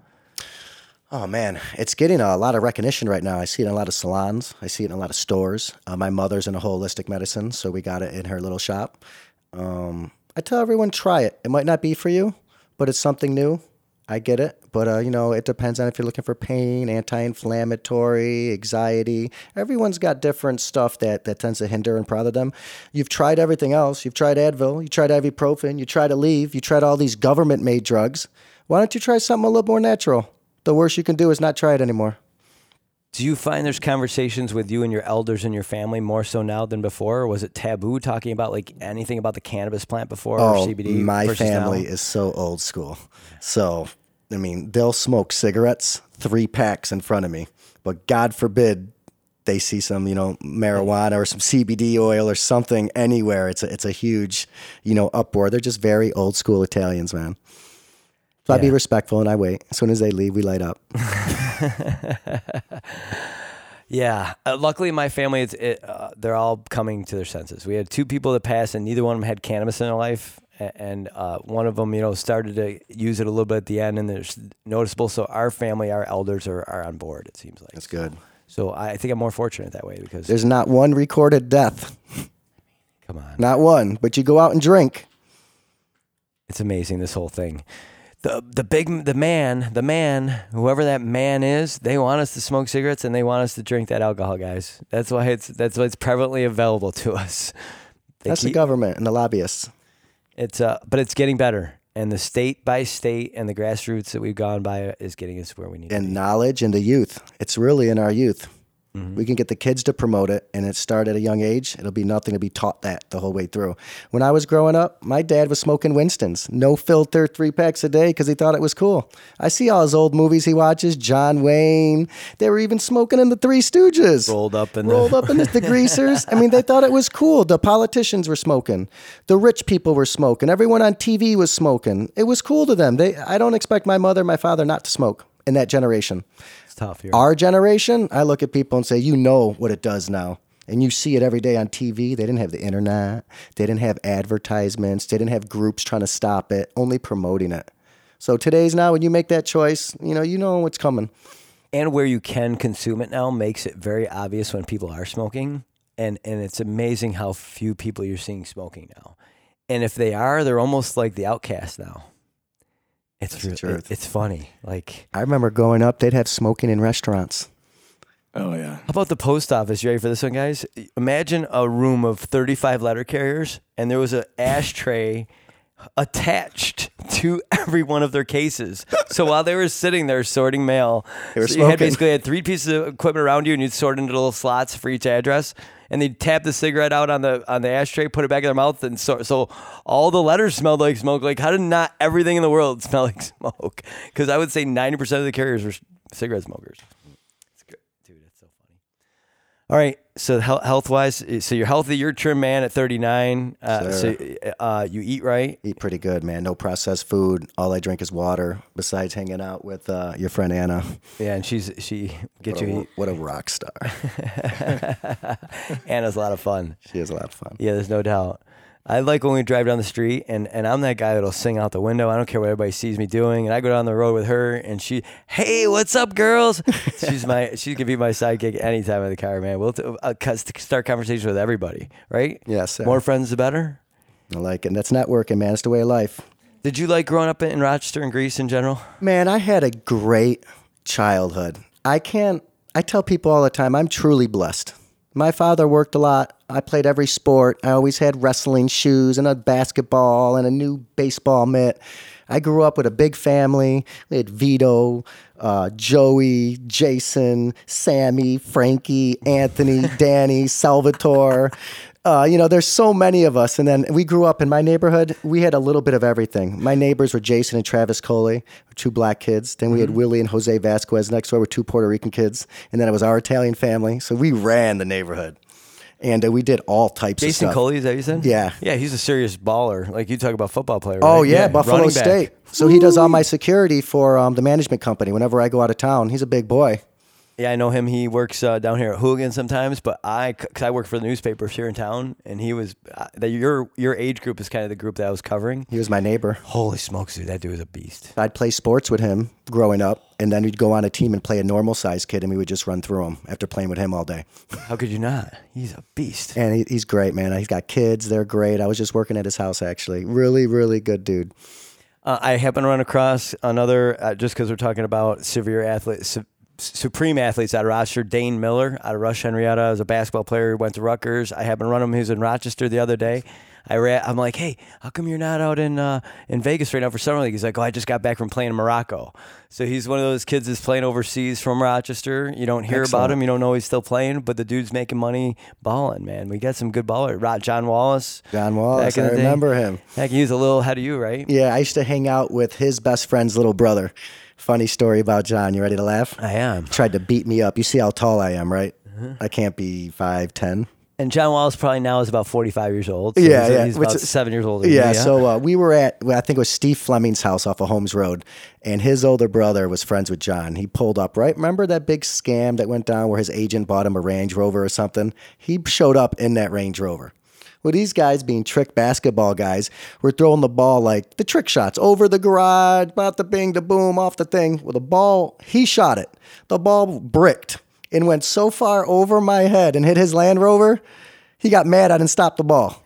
Oh, man, it's getting a lot of recognition right now. I see it in a lot of salons. I see it in a lot of stores. Uh, my mother's in a holistic medicine, so we got it in her little shop. Um, I tell everyone, try it. It might not be for you, but it's something new. I get it. But, uh, you know, it depends on if you're looking for pain, anti-inflammatory, anxiety. Everyone's got different stuff that, that tends to hinder and bother them. You've tried everything else. You've tried Advil. You tried ibuprofen. You tried Aleve. You tried all these government-made drugs. Why don't you try something a little more natural? The worst you can do is not try it anymore. Do you find there's conversations with you and your elders and your family more so now than before? Or was it taboo talking about like anything about the cannabis plant before oh, or C B D? My family now? Is so old school. So, I mean, they'll smoke cigarettes, three packs in front of me. But God forbid they see some, you know, marijuana or some C B D oil or something anywhere. It's a, it's a huge, you know, uproar. They're just very old school Italians, man. So yeah. I be respectful and I wait. As soon as they leave, we light up. Yeah. Uh, luckily, my family, it's, it, uh, they're all coming to their senses. We had two people that passed and neither one of them had cannabis in their life. And uh, one of them, you know, started to use it a little bit at the end and it's noticeable. So our family, our elders are, are on board, it seems like. That's good. So, so I think I'm more fortunate that way because there's not one recorded death. Come on. Not one, but you go out and drink. It's amazing, this whole thing. The the big, the man, the man, whoever that man is, they want us to smoke cigarettes and they want us to drink that alcohol, guys. That's why it's, that's why it's prevalently available to us. They that's keep, the government and the lobbyists. It's, uh, but it's getting better. And the state by state and the grassroots that we've gone by is getting us where we need and to be. And knowledge and the youth. It's really in our youth. Mm-hmm. We can get the kids to promote it and it started at a young age. It'll be nothing to be taught that the whole way through. When I was growing up, my dad was smoking Winston's, no filter, three packs a day because he thought it was cool. I see all his old movies he watches, John Wayne. They were even smoking in the Three Stooges. Rolled up in, Rolled the... up in the, the greasers. I mean, they thought it was cool. The politicians were smoking. The rich people were smoking. Everyone on T V was smoking. It was cool to them. They. I don't expect my mother, my father not to smoke in that generation. Tough, our generation, I look at people and say, you know what it does now. And you see it every day on T V. They didn't have the internet. They didn't have advertisements. They didn't have groups trying to stop it, only promoting it. So today's now when you make that choice, you know, you know what's coming. And where you can consume it now makes it very obvious when people are smoking. And, and it's amazing how few people you're seeing smoking now. And if they are, they're almost like the outcast now. It's really, truth. It, it's funny. Like I remember growing up, they'd have smoking in restaurants. Oh yeah. How about the post office? You ready for this one, guys? Imagine a room of thirty-five letter carriers, and there was an ashtray attached to every one of their cases. So while they were sitting there sorting mail, they were so you had basically had three pieces of equipment around you, and you'd sort into little slots for each address. And they'd tap the cigarette out on the on the ashtray, put it back in their mouth, and so so all the letters smelled like smoke. Like, how did not everything in the world smell like smoke? Because I would say ninety percent of the carriers were cigarette smokers. It's good. Dude, that's so funny. All right, so health-wise, so you're healthy, you're a trim man at thirty-nine. Uh, so uh, you eat right? Eat pretty good, man. No processed food. All I drink is water, besides hanging out with uh, your friend Anna. Yeah, and she's she gets you. What a rock star. Anna's a lot of fun. She is a lot of fun. Yeah, there's no doubt. I like when we drive down the street, and, and I'm that guy that'll sing out the window. I don't care what everybody sees me doing. And I go down the road with her, and she, hey, what's up, girls? She's my, she can be my sidekick anytime in the car, man. We'll t- uh, start conversations with everybody, right? Yes, sir. More friends, the better. I like it. And that's networking, man. It's the way of life. Did you like growing up in Rochester and Greece in general? Man, I had a great childhood. I can't, I tell people all the time, I'm truly blessed. My father worked a lot. I played every sport. I always had wrestling shoes and a basketball and a new baseball mitt. I grew up with a big family. We had Vito, uh, Joey, Jason, Sammy, Frankie, Anthony, Danny, Salvatore. Uh, you know, there's so many of us. And then we grew up in my neighborhood. We had a little bit of everything. My neighbors were Jason and Travis Coley, two black kids. Then we had mm-hmm. Willie and Jose Vasquez next door, were two Puerto Rican kids. And then it was our Italian family. So we ran the neighborhood. And uh, we did all types Jason of stuff. Jason Coley, is that what you said? Yeah. Yeah, he's a serious baller. Like you talk about football player. Right? Oh, yeah, yeah. Buffalo State. So Ooh. He does all my security for um, the management company whenever I go out of town. He's a big boy. Yeah, I know him. He works uh, down here at Hoogan sometimes, but I, cause I work for the newspapers here in town, and he was, uh, the, your your age group is kind of the group that I was covering. He was my neighbor. Holy smokes, dude, that dude was a beast. I'd play sports with him growing up, and then we'd go on a team and play a normal-sized kid, and we would just run through him after playing with him all day. How could you not? He's a beast. And he, he's great, man. He's got kids. They're great. I was just working at his house, actually. Really, really good dude. Uh, I happen to run across another, uh, just because we're talking about severe athletes, se- Supreme athletes out of Rochester. Dane Miller out of Rush Henrietta as a basketball player who went to Rutgers. I happened to run him. He was in Rochester the other day. I ran, I'm like, hey, how come you're not out in uh, in Vegas right now for summer league? He's like, oh, I just got back from playing in Morocco. So he's one of those kids that's playing overseas from Rochester. You don't hear Excellent. About him. You don't know he's still playing, but the dude's making money balling, man. We got some good ballers. Rod, John Wallace. John Wallace. I remember day. him. Heck, he was a little ahead of you, right? Yeah, I used to hang out with his best friend's little brother. Funny story about John. You ready to laugh? I am. He tried to beat me up. You see how tall I am, right? Uh-huh. I can't be five ten. And John Wallace probably now is about forty-five years old. So yeah, he's, yeah. He's about Which, seven years older. Yeah, yeah. so uh, we were at, I think it was Steve Fleming's house off of Holmes Road, and his older brother was friends with John. He pulled up, right? Remember that big scam that went down where his agent bought him a Range Rover or something? He showed up in that Range Rover. Well, these guys, being trick basketball guys, were throwing the ball like the trick shots over the garage, about the bing, the boom, off the thing. Well, the ball, he shot it. The ball bricked and went so far over my head and hit his Land Rover, he got mad I didn't stop the ball.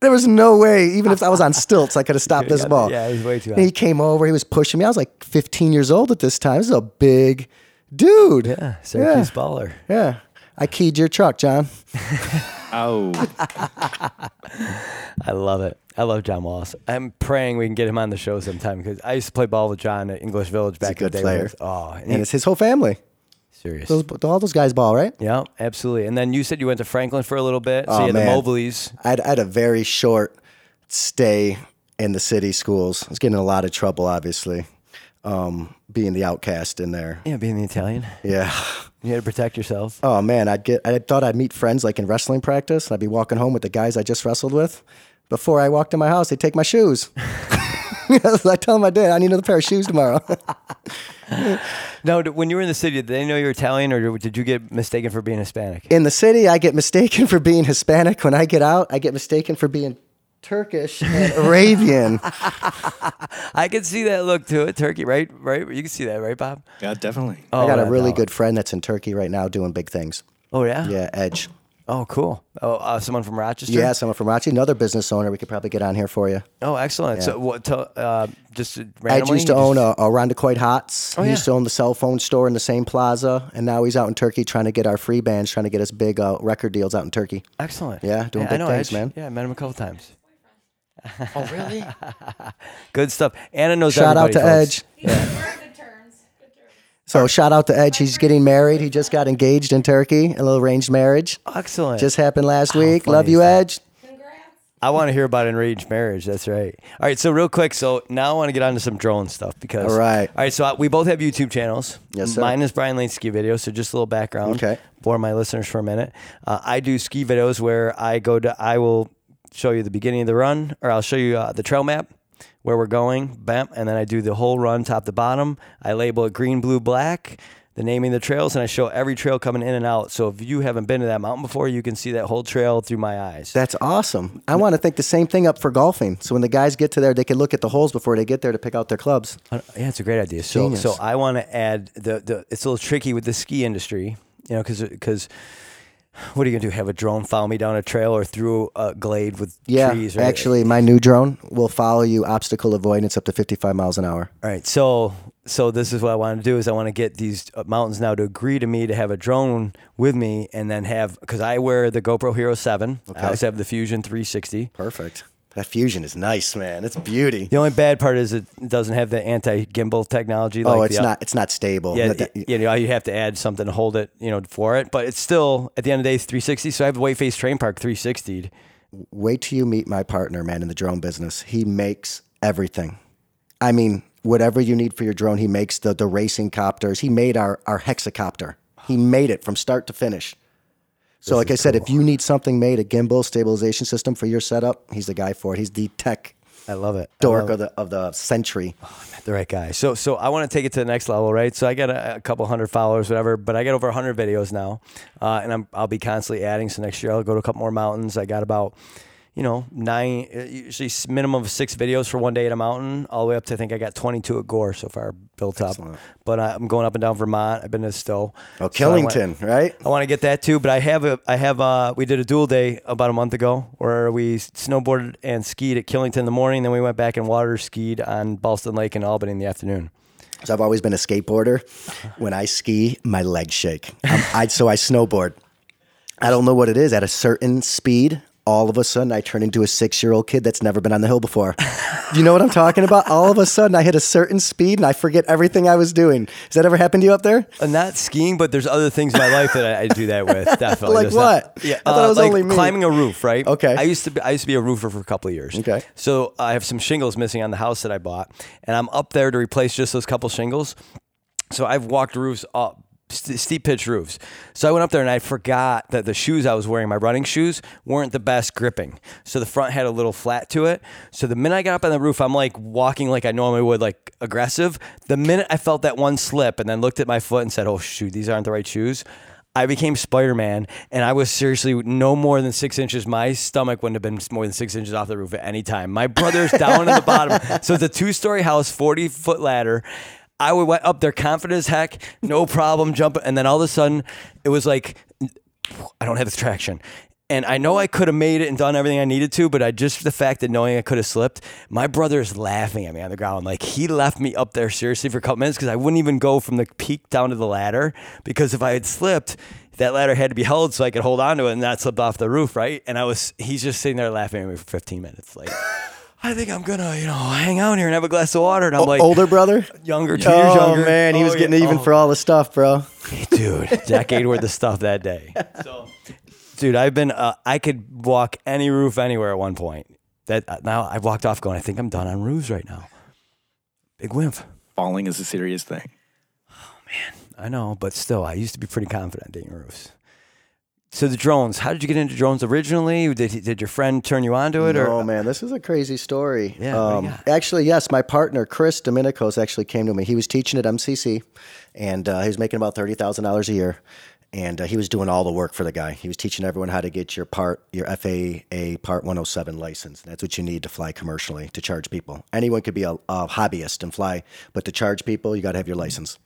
There was no way, even if I was on stilts, I could have stopped this ball. Yeah, he was way too high. And he came over, he was pushing me. I was like fifteen years old at this time. This is a big dude. Yeah, Syracuse yeah. baller. Yeah. I keyed your truck, John. Oh. I love it. I love John Wallace. I'm praying we can get him on the show sometime because I used to play ball with John at English Village back in the day. He's a good player. Oh, and, and he, it's his whole family. Serious. Those, all those guys ball, right? Yeah, absolutely. And then you said you went to Franklin for a little bit. So oh, you had man. the Mobleys. I had, I had a very short stay in the city schools. I was getting in a lot of trouble, obviously, um, being the outcast in there. Yeah, being the Italian. Yeah. You had to protect yourself. Oh man, I'd get. I thought I'd meet friends like in wrestling practice. I'd be walking home with the guys I just wrestled with. Before I walked in my house, they'd take my shoes. I tell them I did. I need another pair of shoes tomorrow. Now, when you were in the city, did they know you were Italian, or did you get mistaken for being Hispanic? In the city, I get mistaken for being Hispanic. When I get out, I get mistaken for being Turkish and Arabian. I can see that look to it. Turkey, right? Right? You can see that, right, Bob? Yeah, definitely. Oh, I got a really good friend that's in Turkey right now doing big things. Oh, yeah? Yeah, Edge. Oh, cool. Oh, uh, someone from Rochester? Yeah, someone from Rochester. Another business owner we could probably get on here for you. Oh, excellent. Yeah. So, what, to, uh, just randomly? Ed used to just... own a, a Rondequoit Hots. Oh, he yeah. used to own the cell phone store in the same plaza. And now he's out in Turkey trying to get our free bands, trying to get us big uh, record deals out in Turkey. Excellent. Yeah, doing yeah, big I know things, Edge. Man. Yeah, I met him a couple times. Oh, really? Good stuff. Anna knows shout everybody. Shout out to folks. Edge. Yeah. So shout out to Edge. He's getting married. He just got engaged in Turkey, a little arranged marriage. Excellent. Just happened last oh, week. Love you, that. Edge. Congrats. I want to hear about arranged marriage. That's right. All right. So real quick. So now I want to get on to some drone stuff because. All right. All right. So I, we both have YouTube channels. Yes, sir. Mine is Brian Lane's ski videos. So just a little background okay. for my listeners for a minute. Uh, I do ski videos where I go to. I will show you the beginning of the run, or I'll show you uh, the trail map. Where we're going, bam, and then I do the whole run top to bottom. I label it green, blue, black, the naming of the trails, and I show every trail coming in and out. So if you haven't been to that mountain before, you can see that whole trail through my eyes. That's awesome. I want to think the same thing up for golfing. So when the guys get to there, they can look at the holes before they get there to pick out their clubs. Yeah, it's a great idea. So Genius. so I want to add, the, the it's a little tricky with the ski industry, you know, because because... What are you going to do, have a drone follow me down a trail or through a glade with yeah, trees? Right? Actually, my new drone will follow you obstacle avoidance up to fifty-five miles an hour. All right, so so this is what I want to do is I want to get these mountains now to agree to me to have a drone with me and then have, because I wear the GoPro Hero seven. Okay. I also have the Fusion three sixty. Perfect. That Fusion is nice, man. It's beauty. The only bad part is it doesn't have the anti-gimbal technology. Like oh, it's the, not it's not stable. Yeah, that, you know, you have to add something to hold it, you know, for it. But it's still, at the end of the day, it's three sixty. So I have the White Face Train Park three sixty. Wait till you meet my partner, man, in the drone business. He makes everything. I mean, whatever you need for your drone, he makes the, the racing copters. He made our, our hexacopter. He made it from start to finish. So this like I said, cool. If you need something made, a gimbal stabilization system for your setup, he's the guy for it. He's the tech I love it. Dork love of the of the century. Oh, I met the right guy. So so I want to take it to the next level, right? So I got a, a couple hundred followers, whatever, but I got over one hundred videos now, uh, and I'm, I'll be constantly adding. So next year I'll go to a couple more mountains. I got about, you know, nine, usually minimum of six videos for one day at a mountain, all the way up to, I think I got twenty-two at Gore so far built up. Excellent. But I'm going up and down Vermont. I've been to Stowe. Oh, Killington, so I went, right? I want to get that too, but I have, a, I have a, we did a dual day about a month ago where we snowboarded and skied at Killington in the morning, then we went back and water skied on Ballston Lake in Albany in the afternoon. So I've always been a skateboarder. When I ski, my legs shake. I'm, I, so I snowboard. I don't know what it is. At a certain speed, all of a sudden, I turn into a six-year-old kid that's never been on the hill before. You know what I'm talking about? All of a sudden, I hit a certain speed, and I forget everything I was doing. Has that ever happened to you up there? Uh, not skiing, but there's other things in my life that I, I do that with, definitely. Like there's what? Not, yeah, I thought uh, it was like only me. Climbing a roof, right? Okay. I used to be, I used to be a roofer for a couple of years. Okay. So I have some shingles missing on the house that I bought, and I'm up there to replace just those couple shingles. So I've walked roofs up. St- steep pitch roofs. So I went up there and I forgot that the shoes I was wearing, my running shoes, weren't the best gripping. So the front had a little flat to it. So the minute I got up on the roof, I'm like walking like I normally would, like aggressive. The minute I felt that one slip and then looked at my foot and said, oh shoot, these aren't the right shoes, I became Spider-Man, and I was seriously no more than six inches. My stomach wouldn't have been more than six inches off the roof at any time. My brother's down at the bottom. So it's a two-story house, forty-foot ladder. I went up there confident as heck, no problem, jumping. And then all of a sudden, it was like, I don't have the traction. And I know I could have made it and done everything I needed to, but I just, the fact that knowing I could have slipped, my brother's laughing at me on the ground. Like, he left me up there seriously for a couple minutes because I wouldn't even go from the peak down to the ladder because if I had slipped, that ladder had to be held so I could hold on to it and not slip off the roof, right? And I was, he's just sitting there laughing at me for fifteen minutes. Like, I think I'm going to, you know, hang out here and have a glass of water. And I'm o- like... Older brother? Younger, two years younger. Oh, man. He oh, was getting yeah. even oh. for all the stuff, bro. Dude, decade worth of stuff that day. So, dude, I've been... Uh, I could walk any roof anywhere at one point. That uh, now I've walked off going, I think I'm done on roofs right now. Big wimp. Falling is a serious thing. Oh, man. I know, but still, I used to be pretty confident in roofs. So the drones, how did you get into drones originally? Did did your friend turn you on to it? Or? Oh, man, this is a crazy story. Yeah, um, actually, yes, my partner, Chris Dominicos, actually came to me. He was teaching at M C C, and uh, he was making about thirty thousand dollars a year, and uh, he was doing all the work for the guy. He was teaching everyone how to get your part, your F A A Part one oh seven license. That's what you need to fly commercially, to charge people. Anyone could be a, a hobbyist and fly, but to charge people, you got to have your license.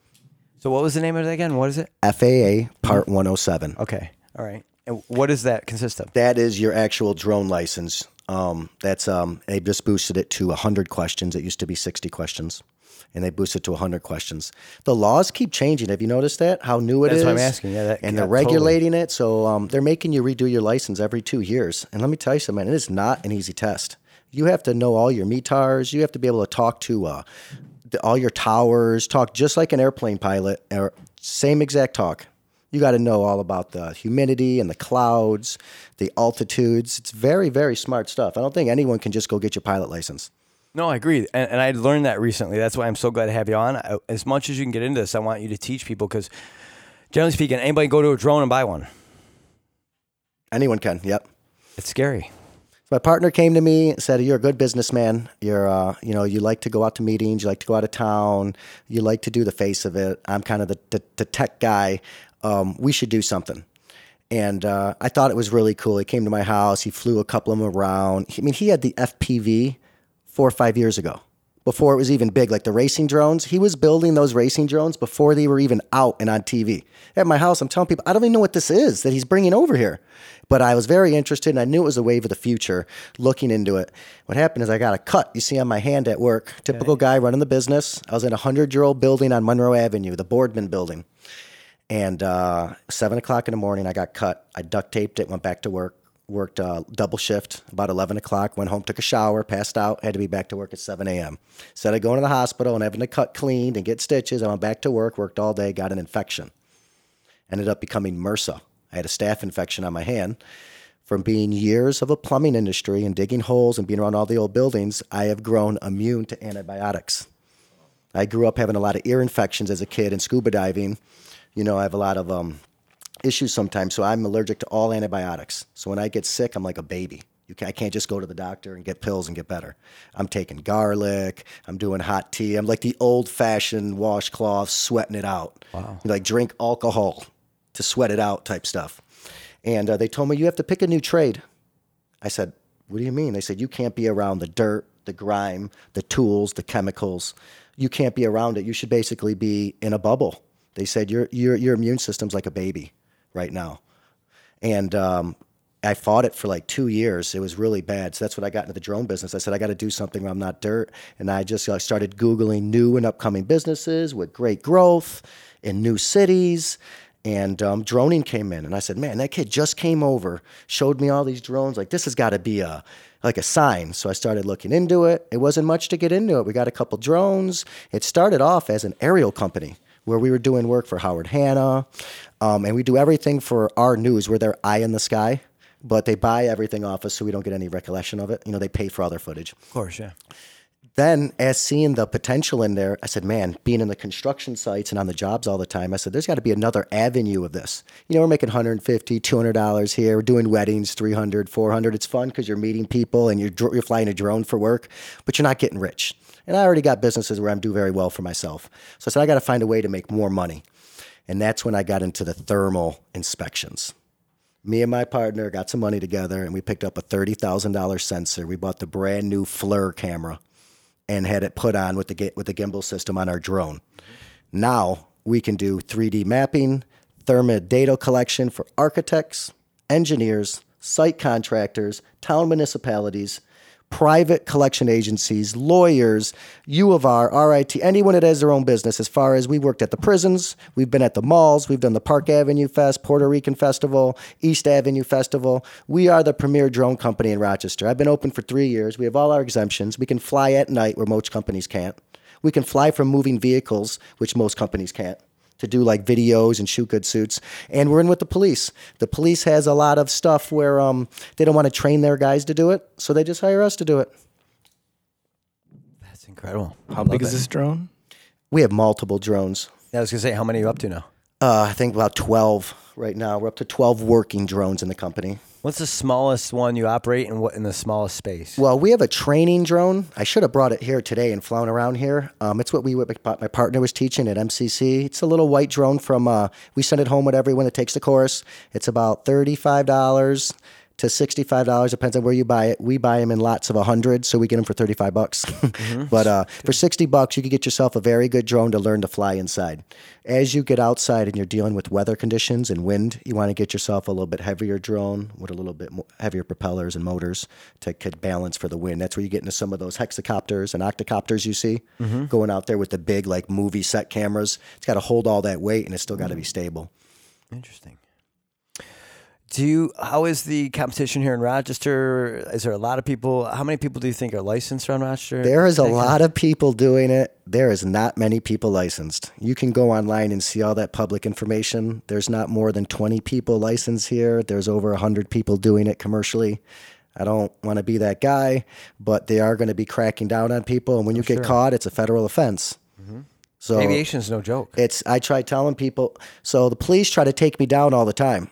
So what was the name of it again? What is it? F A A Part one oh seven. Okay. All right. And what does that consist of? That is your actual drone license. Um, that's um, they just boosted it to one hundred questions. It used to be sixty questions, and they boosted it to one hundred questions. The laws keep changing. Have you noticed that? How new it that's is? That's what I'm asking. Yeah, that, and they're regulating totally. it. So um, they're making you redo your license every two years. And let me tell you something, man, it is not an easy test. You have to know all your METARs. You have to be able to talk to uh, the, all your towers, talk just like an airplane pilot, or same exact talk. You got to know all about the humidity and the clouds, the altitudes. It's very, very smart stuff. I don't think anyone can just go get your pilot license. No, I agree. And, and I learned that recently. That's why I'm so glad to have you on. I, as much as you can get into this, I want you to teach people because, generally speaking, anybody can go to a drone and buy one. Anyone can, yep. It's scary. My partner came to me and said, you're a good businessman. You're, uh, you know, you like to go out to meetings. You like to go out of town. You like to do the face of it. I'm kind of the, the, the tech guy. Um, we should do something. And uh, I thought it was really cool. He came to my house. He flew a couple of them around. I mean, he had the F P V four or five years ago, before it was even big, like the racing drones. He was building those racing drones before they were even out and on T V. At my house, I'm telling people, I don't even know what this is that he's bringing over here. But I was very interested, and I knew it was a wave of the future, looking into it. What happened is I got a cut, you see, on my hand at work. Typical guy running the business. I was in a hundred-year-old building on Monroe Avenue, the Boardman Building. And uh, seven o'clock in the morning, I got cut. I duct taped it, went back to work. Worked uh, double shift, about eleven o'clock, went home, took a shower, passed out, had to be back to work at seven a.m. Instead of going to the hospital and having to cut cleaned and get stitches, I went back to work, worked all day, got an infection. Ended up becoming MRSA. I had a staph infection on my hand. From being years of a plumbing industry and digging holes and being around all the old buildings, I have grown immune to antibiotics. I grew up having a lot of ear infections as a kid and scuba diving. You know, I have a lot of... um. issues sometimes, so I'm allergic to all antibiotics. So when I get sick, I'm like a baby. You can, I can't just go to the doctor and get pills and get better. I'm taking garlic. I'm doing hot tea. I'm like the old-fashioned washcloth, sweating it out. Wow. Like drink alcohol to sweat it out type stuff. And uh, they told me, you have to pick a new trade. I said, what do you mean? They said, you can't be around the dirt, the grime, the tools, the chemicals. You can't be around it. You should basically be in a bubble. They said, your your your immune system's like a baby right now. And um, I fought it for like two years. It was really bad. So that's when I got into the drone business. I said, I got to do something where I'm not dirt. And I just I started Googling new and upcoming businesses with great growth in new cities. And um, droning came in. And I said, man, that kid just came over, showed me all these drones. Like, this has got to be a like a sign. So I started looking into it. It wasn't much to get into it. We got a couple drones. It started off as an aerial company where we were doing work for Howard Hanna. Um, and we do everything for our news. We're their eye in the sky. But they buy everything off us, so we don't get any recollection of it. You know, they pay for all their footage. Of course, yeah. Then, as seeing the potential in there, I said, man, being in the construction sites and on the jobs all the time, I said, there's got to be another avenue of this. You know, we're making one hundred fifty dollars, two hundred dollars here. We're doing weddings, three hundred dollars, four hundred dollars. It's fun because you're meeting people and you're, you're flying a drone for work, but you're not getting rich. And I already got businesses where I'm doing very well for myself. So I said, I got to find a way to make more money. And that's when I got into the thermal inspections. Me and my partner got some money together, and we picked up a thirty thousand dollars sensor. We bought the brand new FLIR camera and had it put on with the with the gimbal system on our drone. Now we can do three D mapping, thermal data collection for architects, engineers, site contractors, town municipalities, private collection agencies, lawyers, U of R, R I T, anyone that has their own business. As far as we worked at the prisons, we've been at the malls, we've done the Park Avenue Fest, Puerto Rican Festival, East Avenue Festival. We are the premier drone company in Rochester. I've been open for three years. We have all our exemptions. We can fly at night where most companies can't. We can fly from moving vehicles, which most companies can't, to do like videos and shoot good suits. And we're in with the police. The police has a lot of stuff where um, they don't want to train their guys to do it, so they just hire us to do it. That's incredible. How big is this drone? We have multiple drones. Yeah, I was going to say, how many are you up to now? Uh, I think about twelve right now. We're up to twelve working drones in the company. What's the smallest one you operate and what in the smallest space? Well, we have a training drone. I should have brought it here today and flown around here. Um, it's what we my partner was teaching at M C C. It's a little white drone from, uh, we send it home with everyone that takes the course. It's about thirty-five dollars to sixty-five dollars, depends on where you buy it. We buy them in lots of one hundred, so we get them for thirty-five bucks. Mm-hmm. But uh, for sixty bucks, you can get yourself a very good drone to learn to fly inside. As you get outside and you're dealing with weather conditions and wind, you want to get yourself a little bit heavier drone with a little bit more heavier propellers and motors to could balance for the wind. That's where you get into some of those hexacopters and octocopters you see mm-hmm. going out there with the big like movie set cameras. It's got to hold all that weight, and it's still got to mm-hmm. be stable. Interesting. Do you, how is the competition here in Rochester? Is there a lot of people? How many people do you think are licensed around Rochester? There is a lot of people doing it. There is not many people licensed. You can go online and see all that public information. There's not more than twenty people licensed here. There's over one hundred people doing it commercially. I don't want to be that guy, but they are going to be cracking down on people. And when you I'm get sure. caught, it's a federal offense. Mm-hmm. So aviation's no joke. It's I try telling people. So the police try to take me down all the time.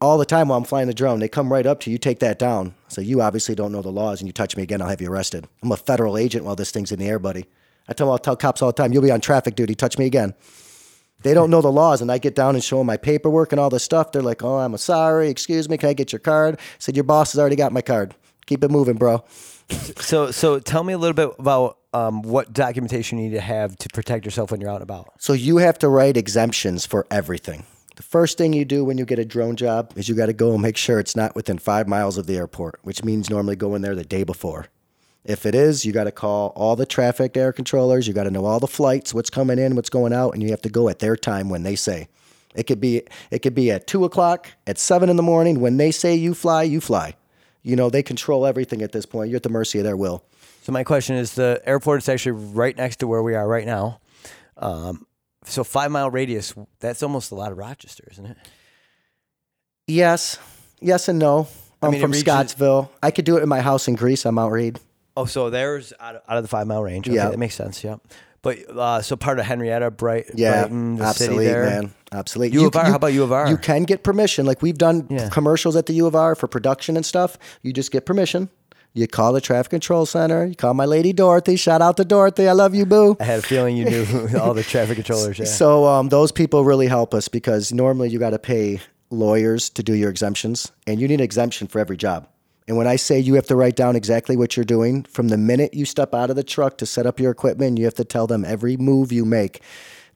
All the time while I'm flying the drone, they come right up to you, take that down. So you obviously don't know the laws, and you touch me again, I'll have you arrested. I'm a federal agent while this thing's in the air, buddy. I tell, I'll tell cops all the time, you'll be on traffic duty, touch me again. They don't know the laws, and I get down and show them my paperwork and all this stuff. They're like, oh, I'm sorry, excuse me, can I get your card? I said, your boss has already got my card. Keep it moving, bro. So so tell me a little bit about um, what documentation you need to have to protect yourself when you're out and about. So you have to write exemptions for everything. The first thing you do when you get a drone job is you got to go and make sure it's not within five miles of the airport, which means normally go in there the day before. If it is, you got to call all the traffic air controllers. You got to know all the flights, what's coming in, what's going out, and you have to go at their time when they say. It could be it could be at two o'clock, at seven in the morning. When they say you fly, you fly. You know, they control everything at this point. You're at the mercy of their will. So my question is, the airport is actually right next to where we are right now. Um So five mile radius, that's almost a lot of Rochester, isn't it? Yes. Yes and no. I'm I mean, from reaches- Scottsville. I could do it in my house in Greece on Mount Reed. Oh, so there's out of, out of the five mile range. Okay, yeah. That makes sense. Yeah. But uh, so part of Henrietta, Bright, yeah, Brighton, the absolutely, city there. Man. Absolutely. U of R, you, how about U of R? You can get permission. Like we've done yeah. commercials at the U of R for production and stuff. You just get permission. You call the traffic control center. You call my lady Dorothy. Shout out to Dorothy. I love you, boo. I had a feeling you knew all the traffic controllers. Yeah. So um, those people really help us because normally you got to pay lawyers to do your exemptions, and you need an exemption for every job. And when I say you have to write down exactly what you're doing, from the minute you step out of the truck to set up your equipment, you have to tell them every move you make.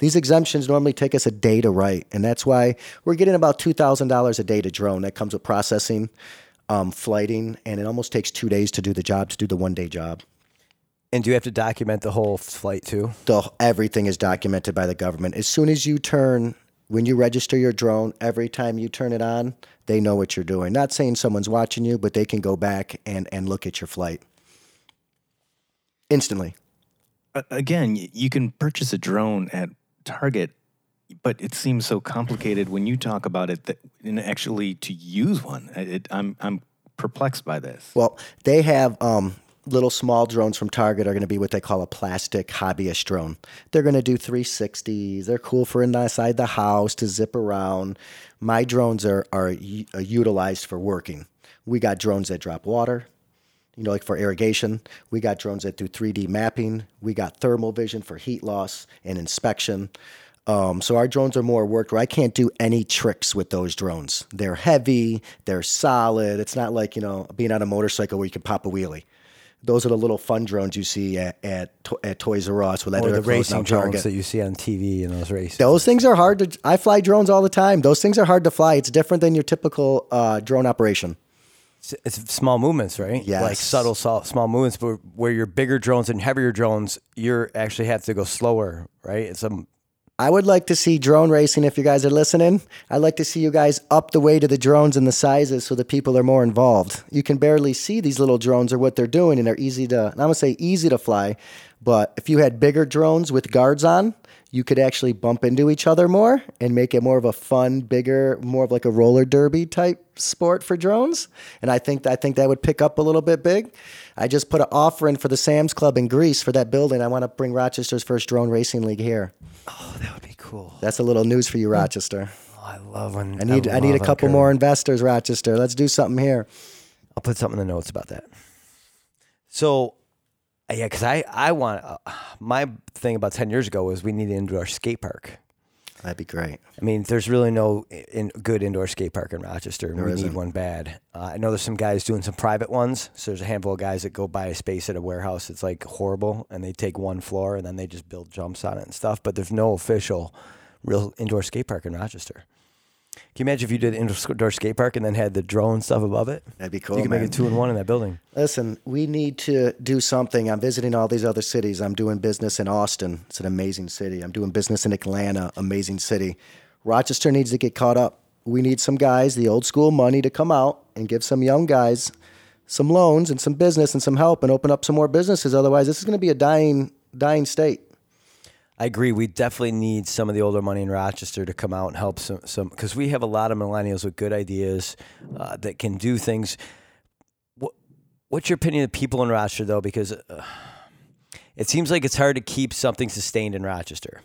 These exemptions normally take us a day to write, and that's why we're getting about two thousand dollars a day to drone. That comes with processing, um, flighting, and it almost takes two days to do the job, to do the one-day job. And do you have to document the whole flight too? The, everything is documented by the government. As soon as you turn... When you register your drone, every time you turn it on, they know what you're doing. Not saying someone's watching you, but they can go back and, and look at your flight instantly. Again, you can purchase a drone at Target, but it seems so complicated when you talk about it that, and actually to use one. It, I'm I'm perplexed by this. Well, they have... Um, little small drones from Target are going to be what they call a plastic hobbyist drone. They're going to do three sixties. They're cool for inside the house to zip around. My drones are, are utilized for working. We got drones that drop water, you know, like for irrigation. We got drones that do three D mapping. We got thermal vision for heat loss and inspection. Um, so our drones are more worked where I can't do any tricks with those drones. They're heavy. They're solid. It's not like, you know, being on a motorcycle where you can pop a wheelie. Those are the little fun drones you see at at, at Toys R Us. Or the racing drones that you see on T V in those races. Those things are hard to... I fly drones all the time. Those things are hard to fly. It's different than your typical uh, drone operation. It's, it's small movements, right? Yes. Like subtle, small movements, but where your bigger drones and heavier drones, you actually have to go slower, right? It's a... I would like to see drone racing if you guys are listening. I'd like to see you guys up the weight of the drones and the sizes so that people are more involved. You can barely see these little drones or what they're doing, and they're easy to, and I'm going to say easy to fly, but if you had bigger drones with guards on, you could actually bump into each other more and make it more of a fun, bigger, more of like a roller derby type sport for drones. And I think I think that would pick up a little bit big. I just put an offer in for the Sam's Club in Greece for that building. I want to bring Rochester's first drone racing league here. Oh, that would be cool. That's a little news for you, Rochester. Oh, I love when I need I, I need a couple more investors, Rochester. Let's do something here. I'll put something in the notes about that. So. Yeah, because I, I want, uh, my thing about ten years ago was we needed an indoor skate park. That'd be great. I mean, there's really no in, good indoor skate park in Rochester. And there we isn't. Need one bad. Uh, I know there's some guys doing some private ones. So there's a handful of guys that go buy a space at a warehouse that's like horrible. And they take one floor and then they just build jumps on it and stuff. But there's no official real indoor skate park in Rochester. Can you imagine if you did indoor skate park and then had the drone stuff above it? That'd be cool. You could make it two in one in that building. Listen, we need to do something. I'm visiting all these other cities. I'm doing business in Austin. It's an amazing city. I'm doing business in Atlanta. Amazing city. Rochester needs to get caught up. We need some guys, the old school money, to come out and give some young guys some loans and some business and some help and open up some more businesses. Otherwise, this is going to be a dying, dying state. I agree. We definitely need some of the older money in Rochester to come out and help some, some, because we have a lot of millennials with good ideas uh, that can do things. What, what's your opinion of people in Rochester, though? Because uh, it seems like it's hard to keep something sustained in Rochester.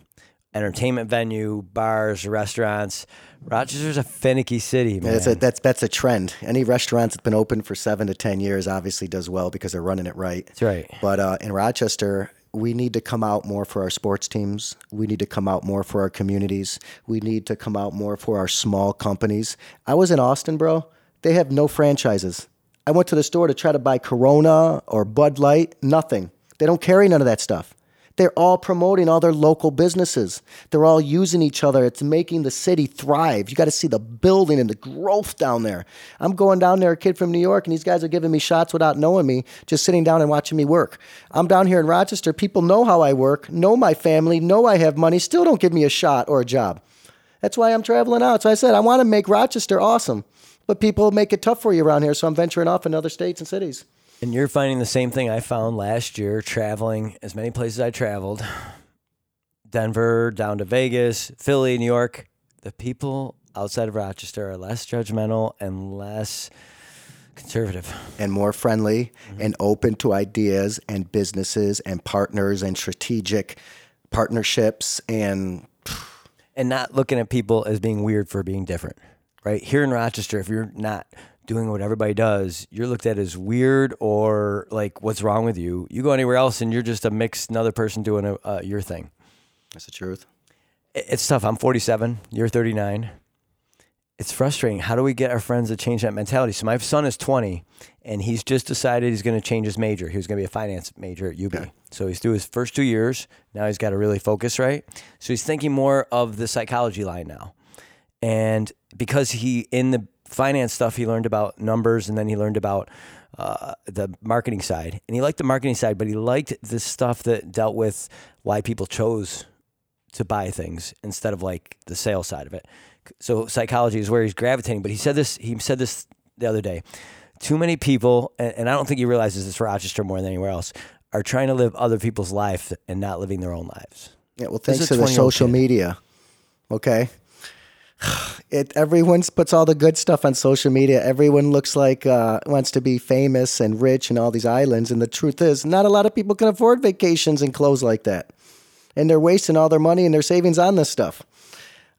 Entertainment venue, bars, restaurants. Rochester's a finicky city, man. That's a, that's, that's a trend. Any restaurant that's been open for seven to ten years obviously does well because they're running it right. That's right. But uh, in Rochester... we need to come out more for our sports teams. We need to come out more for our communities. We need to come out more for our small companies. I was in Austin, bro. They have no franchises. I went to the store to try to buy Corona or Bud Light. Nothing. They don't carry none of that stuff. They're all promoting all their local businesses. They're all using each other. It's making the city thrive. You got to see the building and the growth down there. I'm going down there, a kid from New York, and these guys are giving me shots without knowing me, just sitting down and watching me work. I'm down here in Rochester. People know how I work, know my family, know I have money, still don't give me a shot or a job. That's why I'm traveling out. So I said, I want to make Rochester awesome, but people make it tough for you around here, so I'm venturing off in other states and cities. And you're finding the same thing I found last year, traveling as many places I traveled, Denver, down to Vegas, Philly, New York. The people outside of Rochester are less judgmental and less conservative. And more friendly mm-hmm. and open to ideas and businesses and partners and strategic. partnerships and... And not looking at people as being weird for being different, right? Here in Rochester, if you're not doing what everybody does, you're looked at as weird or like, what's wrong with you? You go anywhere else and you're just a mixed, another person doing a, uh, your thing. That's the truth. It's tough. I'm forty-seven. You're thirty-nine. It's frustrating. How do we get our friends to change that mentality? So my son is twenty, and he's just decided he's going to change his major. He was going to be a finance major at U B. Okay. So he's through his first two years. Now he's got to really focus, right? So he's thinking more of the psychology line now. And because he, in the finance stuff, he learned about numbers, and then he learned about uh, the marketing side. And he liked the marketing side, but he liked the stuff that dealt with why people chose to buy things instead of like the sales side of it. So psychology is where he's gravitating. But he said this, he said this the other day, too many people, and, and I don't think he realizes this for Rochester more than anywhere else, are trying to live other people's life and not living their own lives. Yeah. Well, thanks to the social media. Okay. It, everyone puts all the good stuff on social media. Everyone looks like, uh, wants to be famous and rich and all these islands. And the truth is not a lot of people can afford vacations and clothes like that. And they're wasting all their money and their savings on this stuff.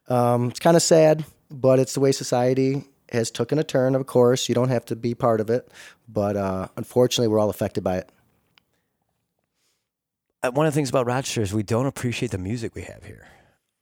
Um, it's kind of sad, but it's the way society has taken a turn, of course. You don't have to be part of it, but uh, unfortunately, we're all affected by it. One of the things about Rochester is we don't appreciate the music we have here.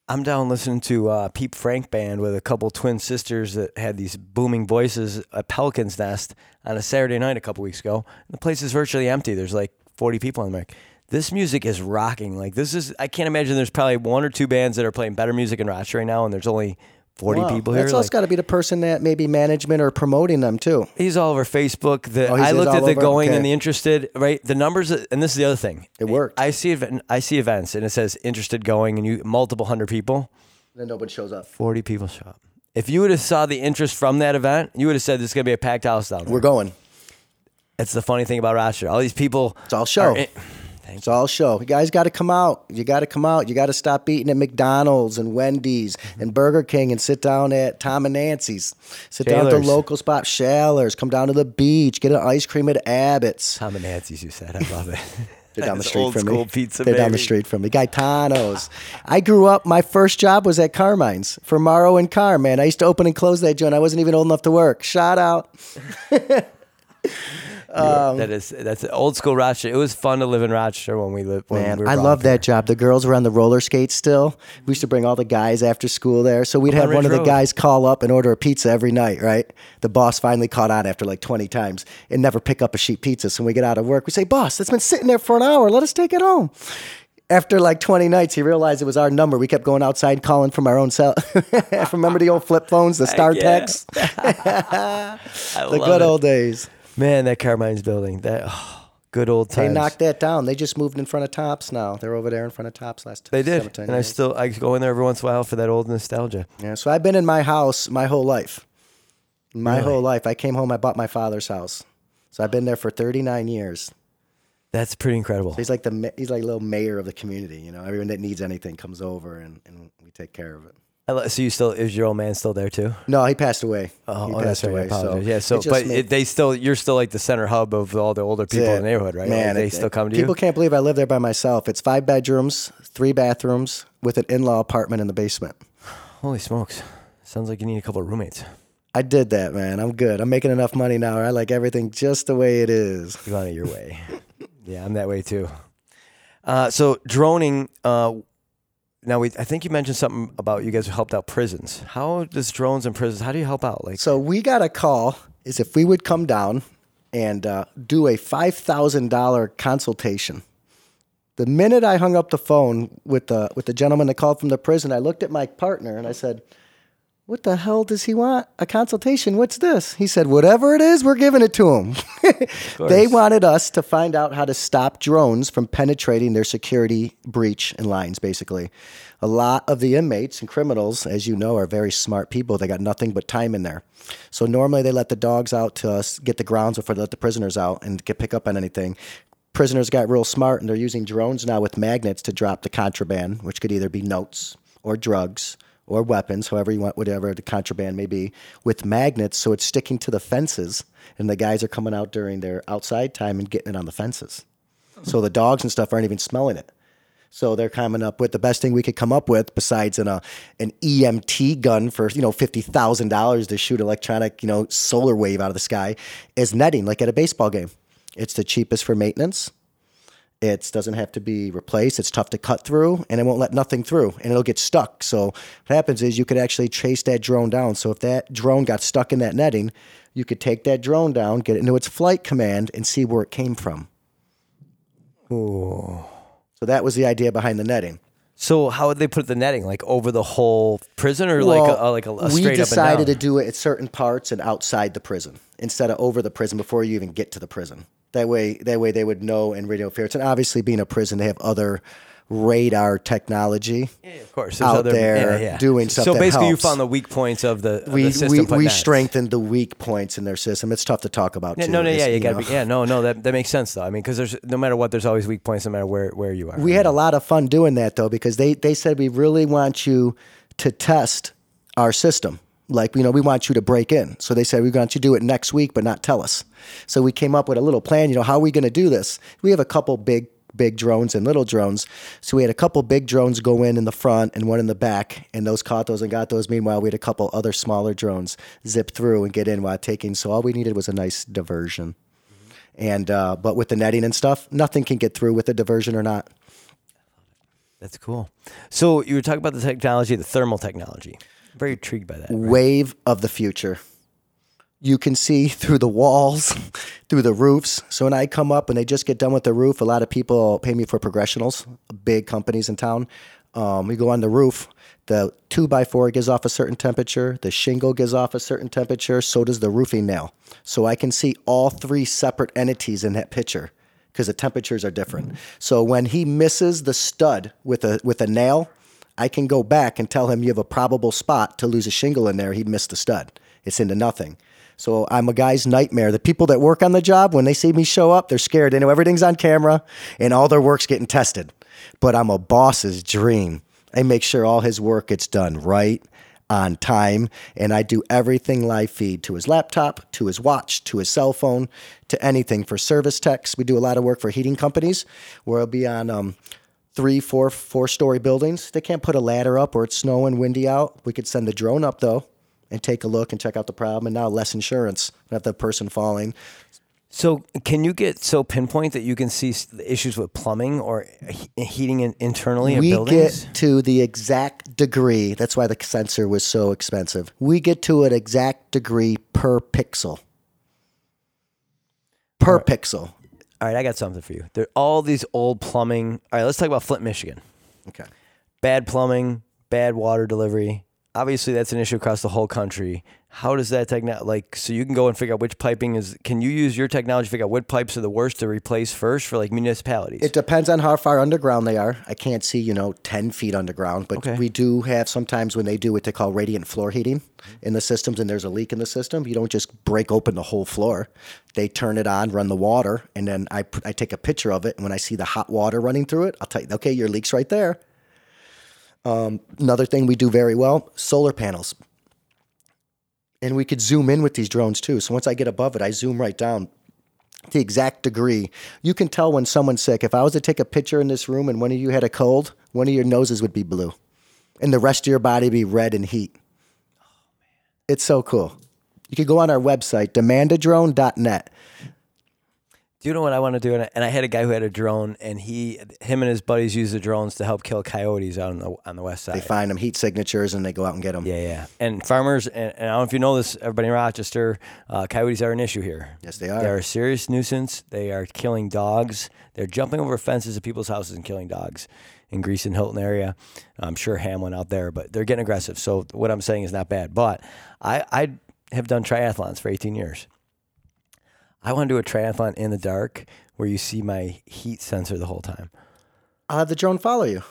I'm down listening to uh, Peep Frank Band with a couple twin sisters that had these booming voices at Pelican's Nest on a Saturday night a couple weeks ago. The place is virtually empty. There's like forty people in there. This music is rocking. Like this is, I can't imagine there's probably one or two bands that are playing better music in Rochester right now, and there's only forty wow. people here. That's also like, got to be the person that maybe management or promoting them too. He's all over Facebook. The, oh, I looked at the over? going okay. and the interested, right? The numbers, and this is the other thing. It worked. I see I see events, and it says interested going, and you multiple hundred people. Then nobody shows up. forty people show up. If you would have saw the interest from that event, you would have said this is going to be a packed house down there. We're going. That's the funny thing about Rochester. All these people. It's all show. It's all show. You guys got to come out. You got to come out. You got to stop eating at McDonald's and Wendy's mm-hmm. and Burger King and sit down at Tom and Nancy's. Sit Shaler's. down at the local spot. Shaler's. Come down to the beach. Get an ice cream at Abbott's. Tom and Nancy's, you said. I love it. They're down the street from me. Pizza, They're baby. down the street from me. Gaetano's. I grew up, my first job was at Carmine's for Morrow and Carm, man. I used to open and close that joint. I wasn't even old enough to work. Shout out. Um, that is that's old school Rochester. It was fun to live in Rochester when we lived. When man, we were I love that job. The girls were on the roller skates still. We used to bring all the guys after school there, so we'd have one of the guys call up and order a pizza every night. Right? The boss finally caught on after like twenty times and never pick up a sheet pizza. So when we get out of work, we say, "Boss, that's been sitting there for an hour. Let us take it home." After like twenty nights, he realized it was our number. We kept going outside calling from our own cell. Remember the old flip phones, the StarTex? The good it. old days. Man, that Carmine's building, that oh, good old times. They knocked that down. They just moved in front of Tops now. They're over there in front of Tops last They did, and I still I go in there every once in a while for that old nostalgia. Yeah, so I've been in my house my whole life. My really? whole life. I came home, I bought my father's house. So I've been there for thirty-nine years. That's pretty incredible. So he's like the he's like little mayor of the community, you know. Everyone that needs anything comes over and, and we take care of it. So you still is your old man still there too? No, he passed away. Oh, he oh passed that's away. Right. I apologize. So yeah, so but made, it, they still you're still like the center hub of all the older people it. in the neighborhood, right? Man, they it, still come to people you. People can't believe I live there by myself. It's five bedrooms, three bathrooms, with an in-law apartment in the basement. Holy smokes! Sounds like you need a couple of roommates. I did that, man. I'm good. I'm making enough money now. I like everything just the way it is. You want it your way? Yeah, I'm that way too. Uh, so droning. Uh, Now, we, I think you mentioned something about you guys who helped out prisons. How does drones and prisons, how do you help out? Like, So we got a call is if we would come down and uh, do a five thousand dollars consultation. The minute I hung up the phone with the, with the gentleman that called from the prison, I looked at my partner and I said, what the hell does he want? A consultation? What's this? He said, whatever it is, we're giving it to him. They wanted us to find out how to stop drones from penetrating their security breach and lines, basically. A lot of the inmates and criminals, as you know, are very smart people. They got nothing but time in there. So normally they let the dogs out to get the grounds before they let the prisoners out and get pick up on anything. Prisoners got real smart, and they're using drones now with magnets to drop the contraband, which could either be notes or drugs or weapons, however you want, whatever the contraband may be, with magnets, so it's sticking to the fences, and the guys are coming out during their outside time and getting it on the fences. So the dogs and stuff aren't even smelling it. So they're coming up with the best thing we could come up with besides an, uh, an E M T gun for, you know, fifty thousand dollars to shoot electronic, you know, solar wave out of the sky is netting, like at a baseball game. It's the cheapest for maintenance. It doesn't have to be replaced. It's tough to cut through, and it won't let nothing through, and it'll get stuck. So what happens is you could actually chase that drone down. So if that drone got stuck in that netting, you could take that drone down, get it into its flight command, and see where it came from. Ooh. So that was the idea behind the netting. So how would they put the netting? Like over the whole prison, or well, like a, like a, a straight up and down? We decided to do it at certain parts and outside the prison instead of over the prison before you even get to the prison. That way, that way they would know and radio interference. And obviously, being a prison, they have other radar technology yeah, of course. There's out other, there yeah, yeah. doing something. So basically, helps. You found the weak points of the, of we, the system. We, we strengthened the weak points in their system. It's tough to talk about. Yeah, too. No, no, it's, yeah, you, you gotta. Be, yeah, no, no, that that makes sense though. I mean, because there's no matter what, there's always weak points, no matter where, where you are. We had a lot of fun doing that though, because they they said we really want you to test our system. Like, you know, we want you to break in. So they said, we want you to do it next week, but not tell us. So we came up with a little plan, you know, how are we going to do this? We have a couple big, big drones and little drones. So we had a couple big drones go in in the front and one in the back, and those caught those and got those. Meanwhile, we had a couple other smaller drones zip through and get in while taking. So all we needed was a nice diversion. Mm-hmm. And, uh, but with the netting and stuff, nothing can get through with a diversion or not. That's cool. So you were talking about the technology, the thermal technology. Very intrigued by that. Right? Wave of the future. You can see through the walls, through the roofs. So when I come up and they just get done with the roof, a lot of people pay me for progressionals, big companies in town. Um, we go on the roof. The two by four gives off a certain temperature. The shingle gives off a certain temperature. So does the roofing nail. So I can see all three separate entities in that picture because the temperatures are different. Mm-hmm. So when he misses the stud with a with a nail, I can go back and tell him you have a probable spot to lose a shingle in there. He missed the stud. It's into nothing. So I'm a guy's nightmare. The people that work on the job, when they see me show up, they're scared. They know everything's on camera and all their work's getting tested. But I'm a boss's dream. I make sure all his work gets done right on time. And I do everything live feed to his laptop, to his watch, to his cell phone, to anything for service techs. We do a lot of work for heating companies where it'll be on... Um, Three, four, four-story buildings. They can't put a ladder up or it's snowing, windy out. We could send the drone up, though, and take a look and check out the problem. And now less insurance. Not the person falling. So can you get so pinpoint that you can see the issues with plumbing or heating in, internally in buildings? We get to the exact degree. That's why the sensor was so expensive. We get to an exact degree per pixel. Per right. pixel. All right, I got something for you. There are all these old plumbing. All right, let's talk about Flint, Michigan. Okay. Bad plumbing, bad water delivery. Obviously, that's an issue across the whole country. How does that technology, like, so you can go and figure out which piping is, can you use your technology to figure out what pipes are the worst to replace first for, like, municipalities? It depends on how far underground they are. I can't see, you know, ten feet underground, but okay. We do have sometimes when they do what they call radiant floor heating in the systems and there's a leak in the system, you don't just break open the whole floor. They turn it on, run the water, and then I, I take a picture of it, and when I see the hot water running through it, I'll tell you, okay, your leak's right there. Um, another thing we do very well, solar panels. And we could zoom in with these drones too. So once I get above it, I zoom right down the exact degree. You can tell when someone's sick. If I was to take a picture in this room and one of you had a cold, one of your noses would be blue. And the rest of your body would be red and heat. Oh, man. It's so cool. You could go on our website, demand a drone dot net. Do you know what I want to do? And I, and I had a guy who had a drone, and he, him and his buddies use the drones to help kill coyotes out on the on the west side. They find them, heat signatures, and they go out and get them. Yeah, yeah. And farmers, and, and I don't know if you know this, everybody in Rochester, uh, coyotes are an issue here. Yes, they are. They are a serious nuisance. They are killing dogs. They're jumping over fences at people's houses and killing dogs in Greece and Hilton area. I'm sure Hamlin out there, but they're getting aggressive. So what I'm saying is not bad. But I, I have done triathlons for eighteen years. I want to do a triathlon in the dark where you see my heat sensor the whole time. I'll have the drone follow you.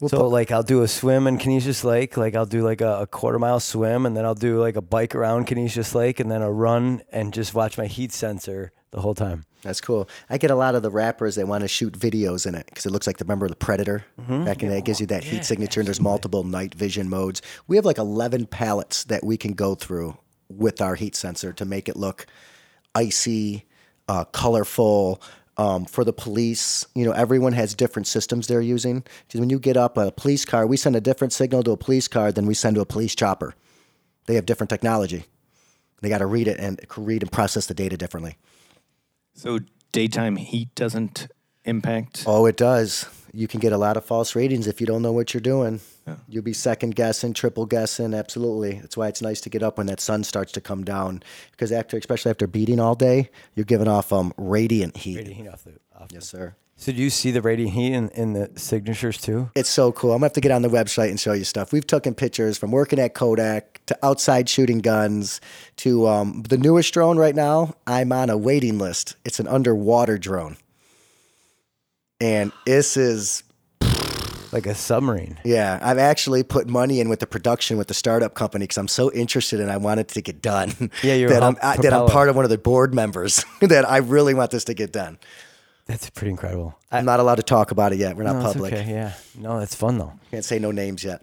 We'll so, put- like, I'll do a swim in Conesus Lake. Like, I'll do, like, a, a quarter-mile swim, and then I'll do, like, a bike around Conesus Lake, and then a run and just watch my heat sensor the whole time. That's cool. I get a lot of the rappers that want to shoot videos in it because it looks like the member of the Predator. Mm-hmm. Back in yeah. It gives you that heat yeah, signature, and there's multiple night vision modes. We have, like, eleven palettes that we can go through with our heat sensor to make it look... icy, uh, colorful, um, for the police. You know, everyone has different systems they're using. Because when you get up a police car, we send a different signal to a police car than we send to a police chopper. They have different technology. They got to read it and read and process the data differently. So daytime heat doesn't impact? Oh, it does. You can get a lot of false readings if you don't know what you're doing. Yeah. You'll be second guessing, triple guessing. Absolutely. That's why it's nice to get up when that sun starts to come down, because after, especially after beating all day, you're giving off um radiant heat. Radiant heat off the. Off yes, sir. So do you see the radiant heat in, in the signatures too? It's so cool. I'm gonna have to get on the website and show you stuff. We've taken pictures from working at Kodak to outside shooting guns to um, the newest drone right now. I'm on a waiting list. It's an underwater drone. And this is like a submarine. Yeah. I've actually put money in with the production with the startup company because I'm so interested and I want it to get done. Yeah, you're that, I'm, I, that I'm part of one of the board members that I really want this to get done. That's pretty incredible. I'm I, not allowed to talk about it yet. We're not no, public. Okay, yeah. No, that's fun though. Can't say no names yet.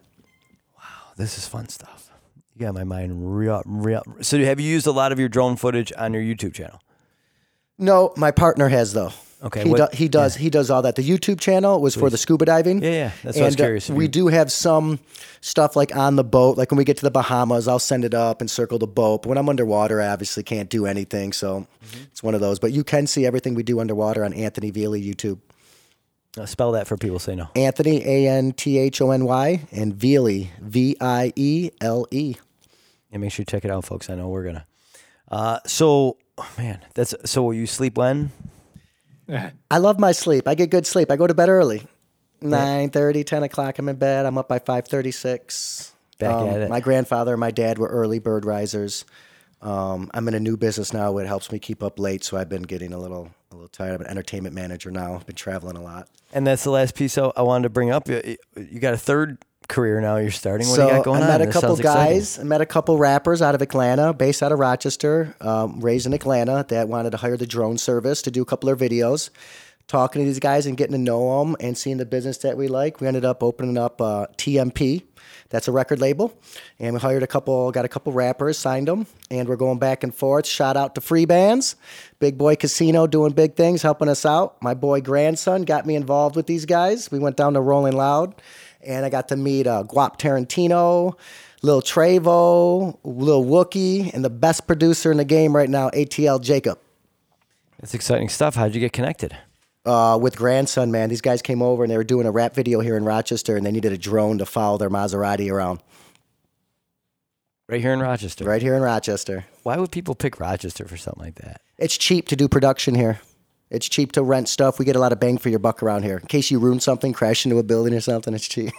Wow. This is fun stuff. You got my mind real, real. So have you used a lot of your drone footage on your YouTube channel? No, my partner has though. Okay, he, what, do, he does. Yeah. He does all that. The YouTube channel was Please. for the scuba diving. Yeah, yeah. That's what and, I was curious. Uh, we do have some stuff like on the boat. Like when we get to the Bahamas, I'll send it up and circle the boat. But when I'm underwater, I obviously can't do anything. So mm-hmm. it's one of those. But you can see everything we do underwater on Anthony Violi YouTube. Uh, spell that for people say no. Anthony A N T H O N Y and Violi V I E L E. And make sure you check it out, folks. I know we're gonna. Uh, so oh, man, that's so. Will you sleep when? I love my sleep. I get good sleep. I go to bed early. nine thirty, ten o'clock, I'm in bed. I'm up by five thirty-six. Back um, at it. My grandfather and my dad were early bird risers. Um, I'm in a new business now where it helps me keep up late, so I've been getting a little a little tired. I'm an entertainment manager now. I've been traveling a lot. And that's the last piece I wanted to bring up. You got a third career now you're starting. What so do you got going on? I met on? a couple guys. Exciting. I met a couple rappers out of Atlanta, based out of Rochester, um, raised in Atlanta, that wanted to hire the drone service to do a couple of videos. Talking to these guys and getting to know them and seeing the business that we like, we ended up opening up uh, T M P. That's a record label. And we hired a couple, got a couple rappers, signed them, and we're going back and forth. Shout out to Free Bands. Big Boy Casino doing big things, helping us out. My boy grandson got me involved with these guys. We went down to Rolling Loud. And I got to meet uh, Guap Tarantino, Lil Trevo, Lil Wookie, and the best producer in the game right now, A T L Jacob. That's exciting stuff. How'd you get connected? Uh, with grandson, man. These guys came over and they were doing a rap video here in Rochester, and they needed a drone to follow their Maserati around. Right here in Rochester. Right here in Rochester. Why would people pick Rochester for something like that? It's cheap to do production here. It's cheap to rent stuff. We get a lot of bang for your buck around here. In case you ruin something, crash into a building or something, it's cheap.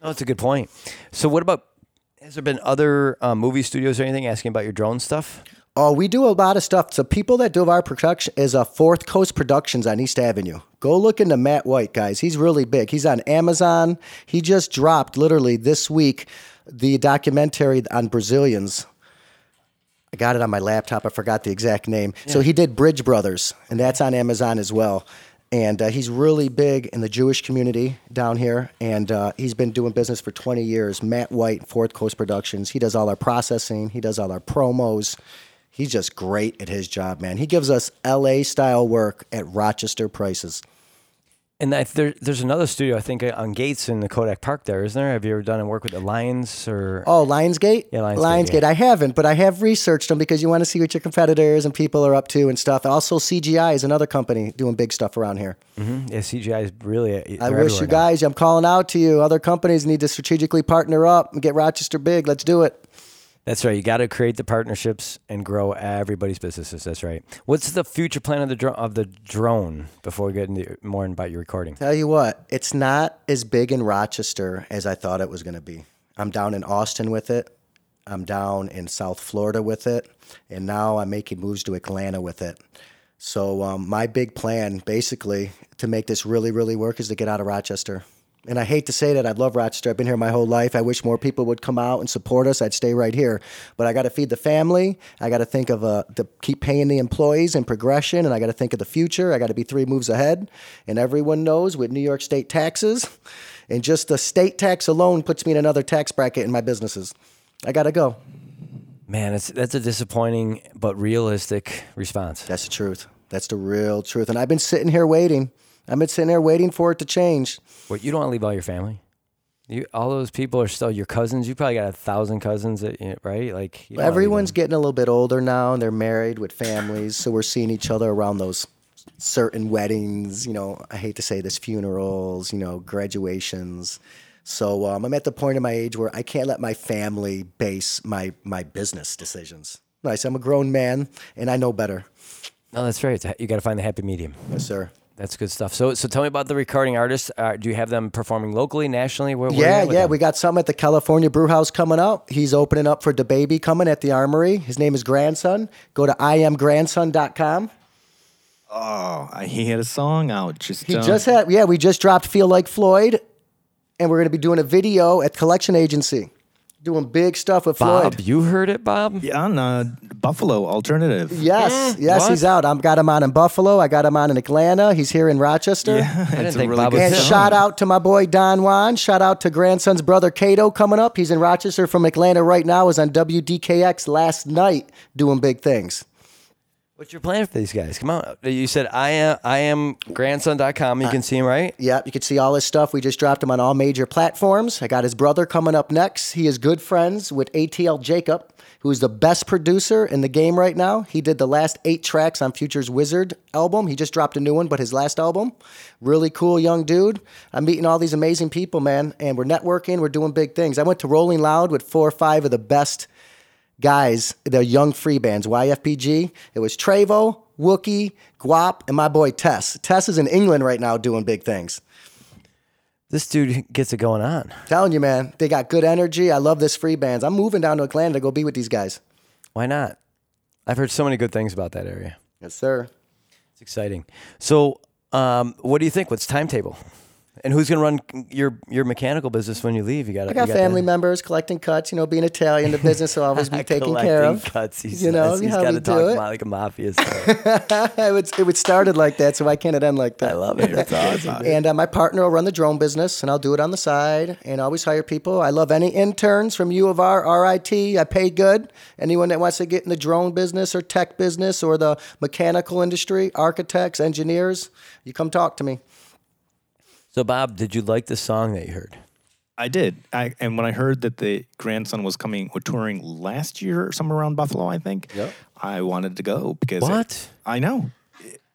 Oh, that's a good point. So what about, has there been other uh, movie studios or anything asking about your drone stuff? Oh, we do a lot of stuff. So people that do our production is a Fourth Coast Productions on East Avenue. Go look into Matt White, guys. He's really big. He's on Amazon. He just dropped, literally this week, the documentary on Brazilians. I got it on my laptop. I forgot the exact name. Yeah. So he did Bridge Brothers, and that's on Amazon as well. And uh, he's really big in the Jewish community down here, and uh, he's been doing business for twenty years. Matt White, Fourth Coast Productions. He does all our processing. He does all our promos. He's just great at his job, man. He gives us L A-style work at Rochester prices. And I, there, there's another studio, I think, on Gates in the Kodak Park there, isn't there? Have you ever done any work with the Lions or? Oh, Lionsgate? Yeah, Lionsgate. Lionsgate. Yeah. I haven't, but I have researched them because you want to see what your competitors and people are up to and stuff. Also, C G I is another company doing big stuff around here. Mm-hmm. Yeah, C G I is really. I wish you guys, now. I'm calling out to you. Other companies need to strategically partner up and get Rochester big. Let's do it. That's right. You got to create the partnerships and grow everybody's businesses. That's right. What's the future plan of the dro- of the drone before we get into more about your recording? Tell you what, it's not as big in Rochester as I thought it was going to be. I'm down in Austin with it. I'm down in South Florida with it. And now I'm making moves to Atlanta with it. So um, my big plan, basically, to make this really, really work is to get out of Rochester. And I hate to say that. I love Rochester. I've been here my whole life. I wish more people would come out and support us. I'd stay right here. But I got to feed the family. I got to think of uh, to keep paying the employees and progression. And I got to think of the future. I got to be three moves ahead. And everyone knows with New York state taxes, and just the state tax alone puts me in another tax bracket in my businesses. I got to go. Man, it's, that's a disappointing but realistic response. That's the truth. That's the real truth. And I've been sitting here waiting. I've been sitting there waiting for it to change. Well, you don't want to leave all your family. You, all those people are still your cousins. You probably got a thousand cousins, that, right? Like well, everyone's getting a little bit older now, and they're married with families, so we're seeing each other around those certain weddings. You know, I hate to say this, funerals. You know, graduations. So um, I'm at the point in my age where I can't let my family base my my business decisions. Nice, I'm a grown man, and I know better. No, that's right. You got to find the happy medium. Yes, sir. That's good stuff. So, so tell me about the recording artists. Uh, do you have them performing locally, nationally? Where, where yeah, yeah. Them? We got something at the California Brewhouse coming up. He's opening up for DaBaby coming at the Armory. His name is Grandson. Go to I am grandson dot com. Oh, he had a song out. Just he um... just had. Yeah, we just dropped "Feel Like Floyd," and we're going to be doing a video at Collection Agency. Doing big stuff with Bob, Floyd. You heard it, Bob? Yeah, on uh, Buffalo Alternative. Yes, yeah, yes, what? He's out. I've got him on in Buffalo. I got him on in Atlanta. He's here in Rochester. Yeah, I didn't think really Bob was And shout out to my boy Don Juan. Shout out to grandson's brother Cato coming up. He's in Rochester from Atlanta right now. Was on W D K X last night doing big things. What's your plan for these guys? Come on. You said I am I am grandson dot com. You can see him, right? Yeah, you can see all his stuff. We just dropped him on all major platforms. I got his brother coming up next. He is good friends with A T L Jacob, who is the best producer in the game right now. He did the last eight tracks on Future's Wizard album. He just dropped a new one, but his last album. Really cool young dude. I'm meeting all these amazing people, man, and we're networking. We're doing big things. I went to Rolling Loud with four or five of the best guys, they're young free bands, Y F P G. It was Trevo, Wookie, Guap, and my boy Tess. Tess is in England right now doing big things. This dude gets it going on. Telling you, man, they got good energy. I love this free bands. I'm moving down to Atlanta to go be with these guys. Why not? I've heard so many good things about that area. Yes, sir. It's exciting. So, um, what do you think? What's timetable? And who's going to run your your mechanical business when you leave? You got I got, got family that. members collecting cuts. You know, being Italian, the business will always be taken care of. Cuts, he you know, he's got to talk it. Like a mafia. So. it, was, it was started like that, so why can't it end like that? I love it. It's awesome. And uh, my partner will run the drone business, and I'll do it on the side, and always hire people. I love any interns from U of R, R I T. I pay good. Anyone that wants to get in the drone business or tech business or the mechanical industry, architects, engineers, you come talk to me. So, Bob, did you like the song that you heard? I did. I, and when I heard that the grandson was coming or touring last year or somewhere around Buffalo, I think, yep. I wanted to go because... What? It, I know.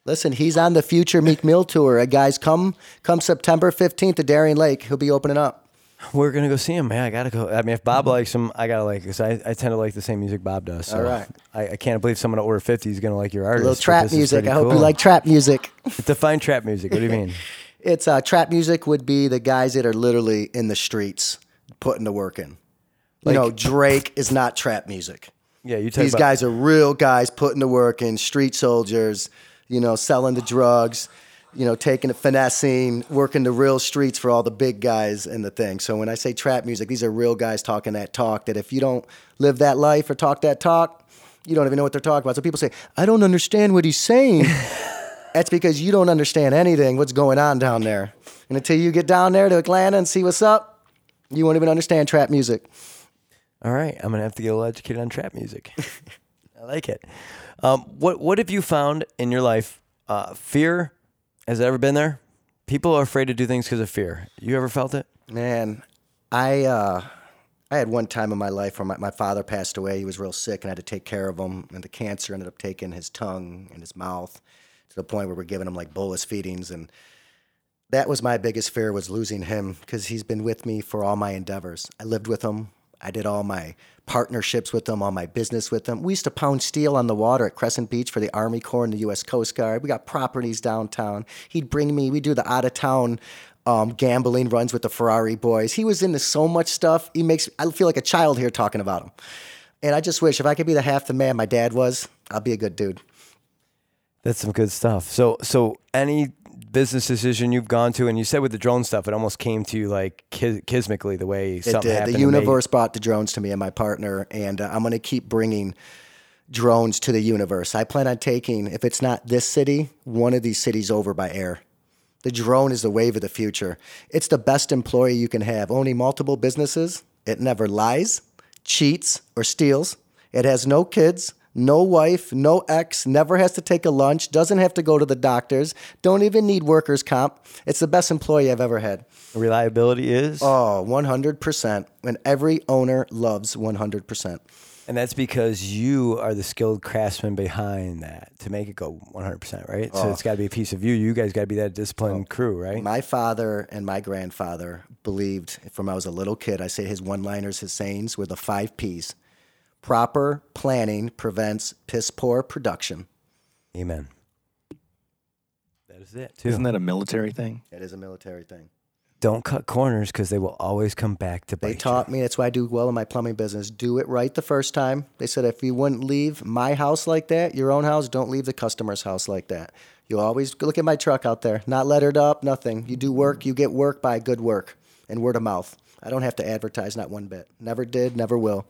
Listen, he's on the Future Meek Mill tour. Uh, guys, come come September fifteenth to Darien Lake. He'll be opening up. We're going to go see him, man. I got to go. I mean, if Bob likes him, I got to like it. I, I tend to like the same music Bob does. So all right. I, I can't believe someone at Order fifty is going to like your artist. A little trap music. I hope cool. you like trap music. Define trap music. What do you mean? It's uh, trap music would be the guys that are literally in the streets putting the work in. Like, you know, Drake is not trap music. Yeah, you. These about- guys are real guys putting the work in, street soldiers. You know, selling the drugs. You know, taking the finessing, working the real streets for all the big guys and the thing. So when I say trap music, these are real guys talking that talk. That if you don't live that life or talk that talk, you don't even know what they're talking about. So people say, "I don't understand what he's saying." That's because you don't understand anything, what's going on down there. And until you get down there to Atlanta and see what's up, you won't even understand trap music. All right. I'm going to have to get a little educated on trap music. I like it. Um, what What have you found in your life? Uh, fear, has it ever been there? People are afraid to do things because of fear. You ever felt it? Man, I uh, I had one time in my life where my, my father passed away. He was real sick and I had to take care of him. And the cancer ended up taking his tongue and his mouth. The point where we're giving him like bolus feedings, and that was my biggest fear, was losing him, because he's been with me for all my endeavors. I lived with him. I did all my partnerships with him, all my business with him. We used to pound steel on the water at Crescent Beach for the Army Corps and the U S Coast Guard. We got properties downtown. He'd bring me, we do the out-of-town um, gambling runs with the Ferrari boys. He was into so much stuff. He makes, I feel like a child here talking about him. And I just wish if I could be the half the man my dad was, I'll be a good dude. That's some good stuff. So so any business decision you've gone to, and you said with the drone stuff, it almost came to you like kis- kismically the way it something did. happened. The universe brought the drones to me and my partner, and uh, I'm going to keep bringing drones to the universe. I plan on taking, if it's not this city, one of these cities over by air. The drone is the wave of the future. It's the best employee you can have. Owning multiple businesses, it never lies, cheats, or steals. It has no kids, no wife, no ex, never has to take a lunch, doesn't have to go to the doctors, don't even need workers' comp. It's the best employee I've ever had. Reliability is? Oh, one hundred percent. And every owner loves one hundred percent. And that's because you are the skilled craftsman behind that to make it go one hundred percent, right? Oh. So it's got to be a piece of you. You guys got to be that disciplined oh. crew, right? My father and my grandfather believed from I was a little kid, I say his one-liners, his sayings were the five Ps. Proper planning prevents piss-poor production. Amen. That is it, too. Isn't that a military thing? It is a military thing. Don't cut corners because they will always come back to bite you. They taught me. That's why I do well in my plumbing business. Do it right the first time. They said, if you wouldn't leave my house like that, your own house, don't leave the customer's house like that. You always look at my truck out there, not lettered up, nothing. You do work, you get work by good work and word of mouth. I don't have to advertise, not one bit. Never did, never will.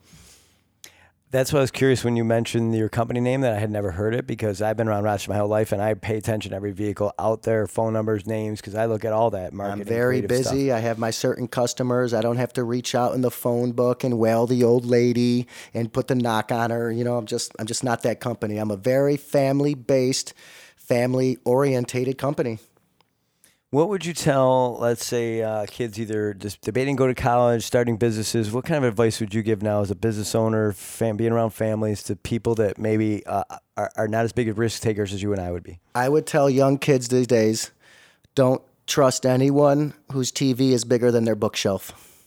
That's why I was curious when you mentioned your company name that I had never heard it because I've been around Rochester my whole life and I pay attention to every vehicle out there, phone numbers, names, because I look at all that marketing. I'm very busy. Stuff. I have my certain customers. I don't have to reach out in the phone book and wail the old lady and put the knock on her. You know, I'm just I'm just not that company. I'm a very family-based, family-orientated company. What would you tell, let's say, uh, kids either just debating go to college, starting businesses? What kind of advice would you give now as a business owner, fam- being around families, to people that maybe uh, are, are not as big of risk takers as you and I would be? I would tell young kids these days, don't trust anyone whose T V is bigger than their bookshelf.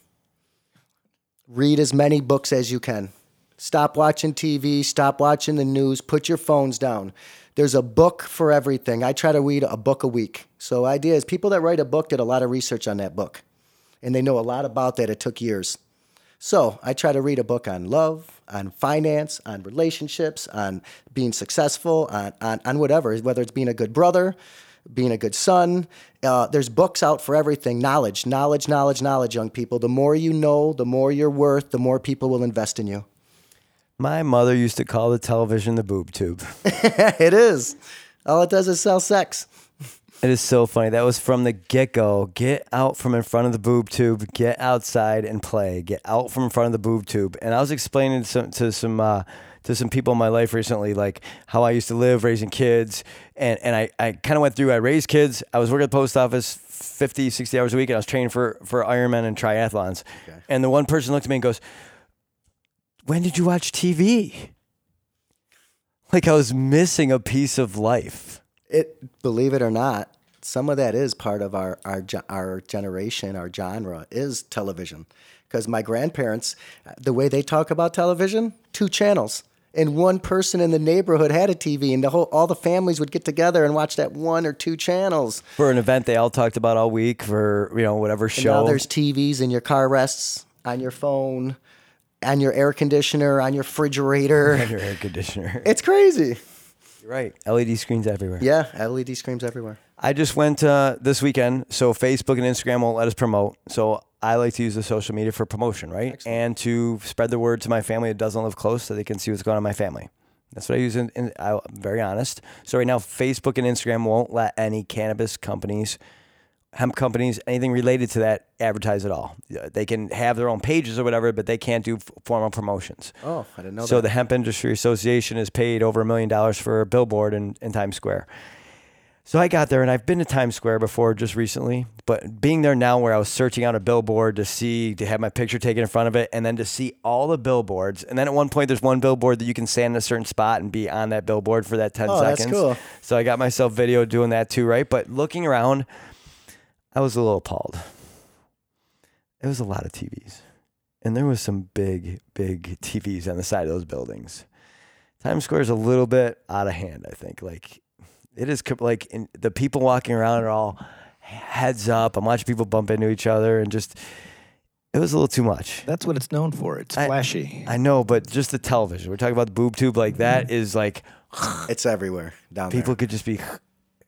Read as many books as you can. Stop watching T V. Stop watching the news. Put your phones down. There's a book for everything. I try to read a book a week. So idea is people that write a book did a lot of research on that book, and they know a lot about that. It took years. So I try to read a book on love, on finance, on relationships, on being successful, on on, on whatever, whether it's being a good brother, being a good son. Uh, there's books out for everything. Knowledge, knowledge, knowledge, knowledge, young people. The more you know, the more you're worth, the more people will invest in you. My mother used to call the television the boob tube. It is. All it does is sell sex. It is so funny. That was from the get-go. Get out from in front of the boob tube. Get outside and play. Get out from in front of the boob tube. And I was explaining some, to some uh, to some people in my life recently, like how I used to live raising kids. And, and I, I kind of went through, I raised kids. I was working at the post office fifty, sixty hours a week, and I was training for, for Ironman and triathlons. Okay. And the one person looked at me and goes, when did you watch T V? Like I was missing a piece of life. It, believe it or not, some of that is part of our our, our generation, our genre is television. Because my grandparents, the way they talk about television, two channels. And one person in the neighborhood had a T V, and the whole all the families would get together and watch that one or two channels. For an event they all talked about all week for, you know, whatever show. And now there's T Vs in your car rests, on your phone, on your air conditioner, on your refrigerator. On your air conditioner. It's crazy. You're right. L E D screens everywhere. Yeah, L E D screens everywhere. I just went uh, this weekend, so Facebook and Instagram won't let us promote, so I like to use the social media for promotion, right? Excellent. And to spread the word to my family that doesn't live close so they can see what's going on in my family. That's what I use, in, in, I'm very honest. So right now, Facebook and Instagram won't let any cannabis companies, hemp companies, anything related to that, advertise at all. They can have their own pages or whatever, but they can't do formal promotions. Oh, I didn't know that. So the Hemp Industry Association has paid over a million dollars for a billboard in, in Times Square. So I got there, and I've been to Times Square before just recently, but being there now where I was searching out a billboard to see, to have my picture taken in front of it, and then to see all the billboards. And then at one point, there's one billboard that you can stand in a certain spot and be on that billboard for that ten oh, seconds. That's cool. So I got myself video doing that too, right? But looking around, I was a little appalled. It was a lot of T Vs. And there was some big, big T Vs on the side of those buildings. Times Square is a little bit out of hand, I think. Like, it is like in, the people walking around are all heads up. I'm watching people bump into each other and just, it was a little too much. That's what it's known for. It's flashy. I, I know, but just the television. We're talking about the boob tube like that mm-hmm. is like. It's everywhere down there. People could just be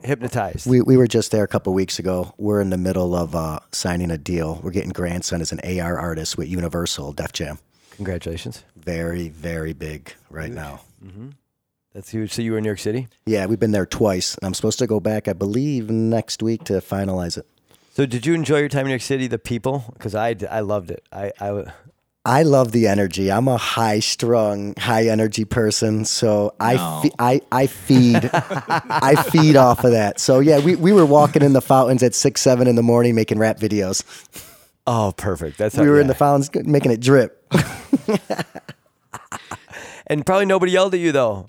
hypnotized. We we were just there a couple of weeks ago. We're in the middle of uh, signing a deal. We're getting grandson as an A R artist with Universal Def Jam. Congratulations. Very, very big right huge. now. Mm-hmm. That's huge. So you were in New York City? Yeah, we've been there twice. I'm supposed to go back, I believe, next week to finalize it. So did you enjoy your time in New York City, the people? Because I, I loved it. I, I, I love the energy. I'm a high-strung, high-energy person, so I no. fe- I I feed I feed off of that. So yeah, we, we were walking in the fountains at six, seven in the morning making rap videos. Oh, perfect! That's we how, were yeah. in the fountains making it drip. And probably nobody yelled at you though.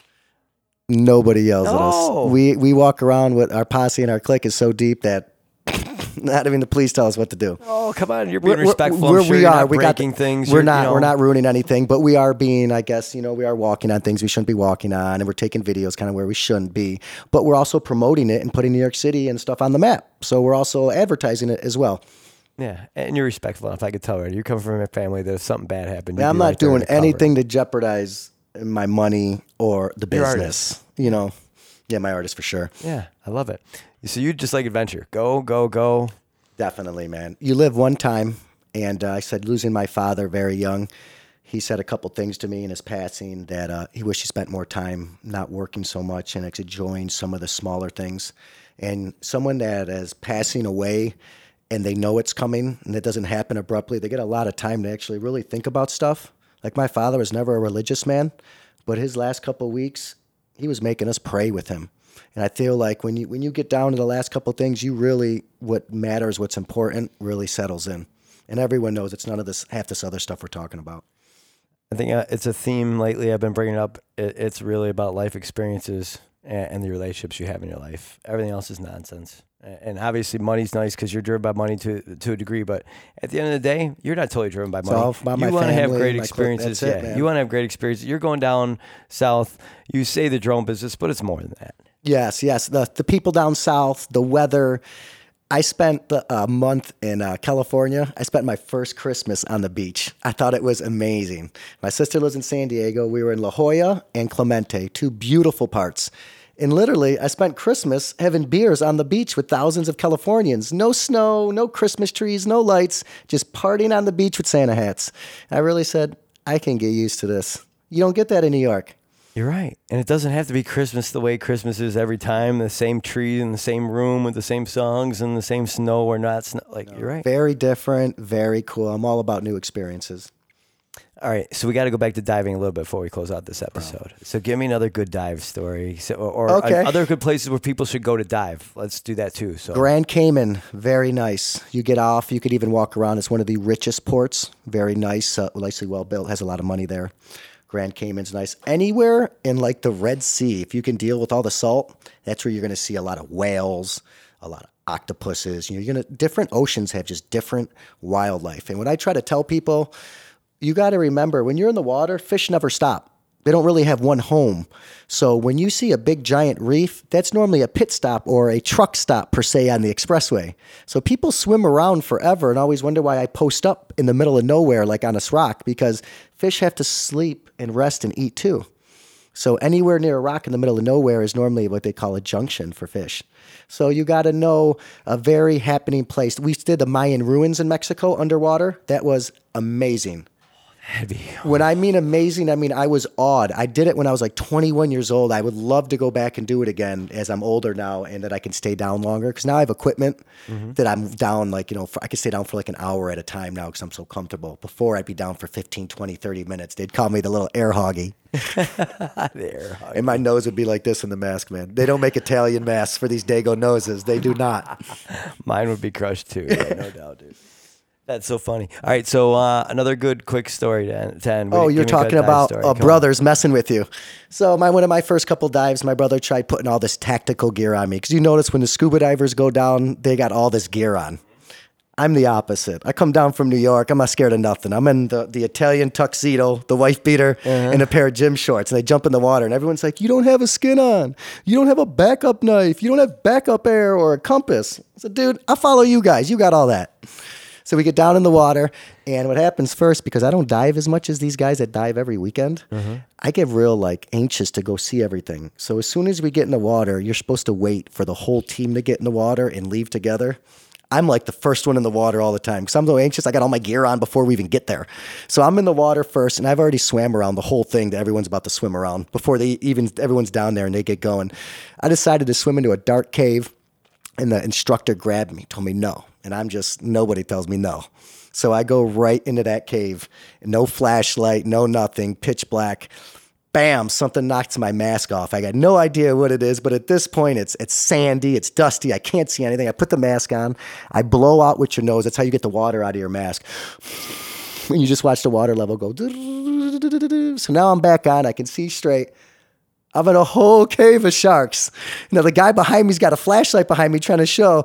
Nobody yells no. at us. We we walk around with our posse and our clique is so deep that. Not even the police tell us what to do. Oh, come on. You're being we're, respectful. We're, I'm sure we you're are. Not we breaking got the, things. We're not, you know. We're not ruining anything, but we are being, I guess, you know, we are walking on things we shouldn't be walking on, and we're taking videos kind of where we shouldn't be, but we're also promoting it and putting New York City and stuff on the map. So we're also advertising it as well. Yeah, and you're respectful enough. I could tell, right? You come from a family that if something bad happened, yeah, I'm not like doing anything to jeopardize my money or the business, you know? Yeah, my artist for sure. Yeah, I love it. So you just like adventure. Go, go, go. Definitely, man. You live one time. And uh, I said, losing my father very young, he said a couple things to me in his passing that uh, he wished he spent more time not working so much and enjoying some of the smaller things. And someone that is passing away and they know it's coming and it doesn't happen abruptly, they get a lot of time to actually really think about stuff. Like my father was never a religious man, but his last couple weeks, he was making us pray with him. And I feel like when you when you get down to the last couple of things, you really, what matters, what's important, really settles in. And everyone knows it's none of this, half this other stuff we're talking about. I think uh, it's a theme lately I've been bringing up. It, it's really about life experiences and, and the relationships you have in your life. Everything else is nonsense. And obviously money's nice because you're driven by money to to a degree, but at the end of the day, you're not totally driven by money. So, by you want to have great experiences. Yeah, it, you want to have great experiences. You're going down south. You say the drone business, but it's more than that. Yes, yes. The the people down south, the weather. I spent the uh, month in uh, California. I spent my first Christmas on the beach. I thought it was amazing. My sister lives in San Diego. We were in La Jolla and Clemente, two beautiful parts. And literally, I spent Christmas having beers on the beach with thousands of Californians. No snow, no Christmas trees, no lights, just partying on the beach with Santa hats. And I really said, I can get used to this. You don't get that in New York. You're right. And it doesn't have to be Christmas the way Christmas is every time, the same tree in the same room with the same songs and the same snow or not snow. Like, no, you're right. Very different, very cool. I'm all about new experiences. All right, so we got to go back to diving a little bit before we close out this episode. So give me another good dive story so, or, or okay. other good places where people should go to dive. Let's do that too. So Grand Cayman, very nice. You get off. You could even walk around. It's one of the richest ports. Very nice, uh, nicely well-built, has a lot of money there. Grand Cayman's nice. Anywhere in like the Red Sea, if you can deal with all the salt, that's where you're going to see a lot of whales, a lot of octopuses. You know, you're gonna, different oceans have just different wildlife. And what I try to tell people... You got to remember, when you're in the water, fish never stop. They don't really have one home. So when you see a big giant reef, that's normally a pit stop or a truck stop per se on the expressway. So people swim around forever and always wonder why I post up in the middle of nowhere like on a rock, because fish have to sleep and rest and eat too. So anywhere near a rock in the middle of nowhere is normally what they call a junction for fish. So you got to know a very happening place. We did the Mayan ruins in Mexico underwater. That was amazing. Heavy. When I mean amazing, I mean I was awed. I did it when I was like twenty-one years old. I would love to go back and do it again as I'm older now and that I can stay down longer because now I have equipment mm-hmm. that I'm down like, you know, for, I can stay down for like an hour at a time now because I'm so comfortable. Before I'd be down for fifteen, twenty, thirty minutes. They'd call me the little air hoggy. The air hoggy. And my nose would be like this in the mask, man. They don't make Italian masks for these Dago noses. They do not. Mine would be crushed too. Yeah, no doubt, dude. That's so funny. All right, so uh, another good quick story to end. To end. Oh, you're talking about uh, brothers on. Messing with you. So my one of my first couple dives, my brother tried putting all this tactical gear on me. Because you notice when the scuba divers go down, they got all this gear on. I'm the opposite. I come down from New York. I'm not scared of nothing. I'm in the, the Italian tuxedo, the wife beater, uh-huh. and a pair of gym shorts. And they jump in the water, and everyone's like, you don't have a skin on. You don't have a backup knife. You don't have backup air or a compass. I said, dude, I follow you guys. You got all that. So we get down in the water, and what happens first, because I don't dive as much as these guys that dive every weekend, mm-hmm. I get real, like, anxious to go see everything. So as soon as we get in the water, you're supposed to wait for the whole team to get in the water and leave together. I'm, like, the first one in the water all the time because I'm so anxious. I got all my gear on before we even get there. So I'm in the water first, and I've already swam around the whole thing that everyone's about to swim around before they even everyone's down there and they get going. I decided to swim into a dark cave. And the instructor grabbed me, told me no. And I'm just, nobody tells me no. So I go right into that cave, no flashlight, no nothing, pitch black. Bam, something knocks my mask off. I got no idea what it is, but at this point, it's it's sandy, it's dusty, I can't see anything. I put the mask on, I blow out with your nose. That's how you get the water out of your mask. And you just watch the water level go. So now I'm back on, I can see straight. I'm in a whole cave of sharks. Now the guy behind me's got a flashlight behind me trying to show.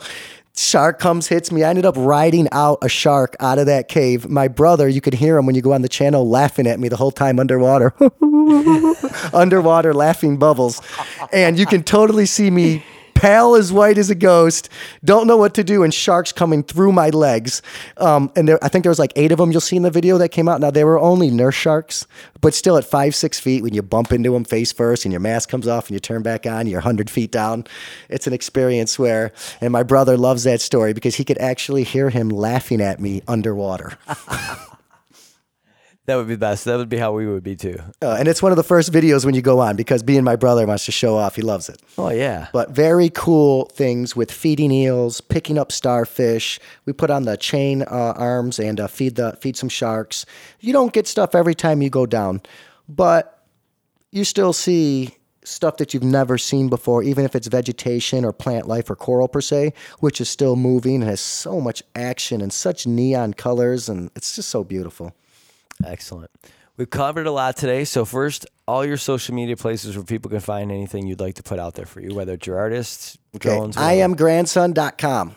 Shark comes, hits me. I ended up riding out a shark out of that cave. My brother, you could hear him when you go on the channel laughing at me the whole time underwater. Underwater laughing bubbles. And you can totally see me pale as white as a ghost. Don't know what to do. And sharks coming through my legs. Um, and there, I think there was like eight of them you'll see in the video that came out. Now, they were only nurse sharks, but still at five, six feet, when you bump into them face first and your mask comes off and you turn back on, you're one hundred feet down. It's an experience where, and my brother loves that story because he could actually hear him laughing at me underwater. That would be best. That would be how we would be too. Uh, and it's one of the first videos when you go on because being my brother wants to show off. He loves it. Oh, yeah. But very cool things with feeding eels, picking up starfish. We put on the chain uh, arms and uh, feed the feed some sharks. You don't get stuff every time you go down, but you still see stuff that you've never seen before, even if it's vegetation or plant life or coral per se, which is still moving and has so much action and such neon colors. And it's just so beautiful. Excellent. We've covered a lot today. So first, all your social media places where people can find anything you'd like to put out there for you, whether it's your artists, okay. drones. I am grandson dot com.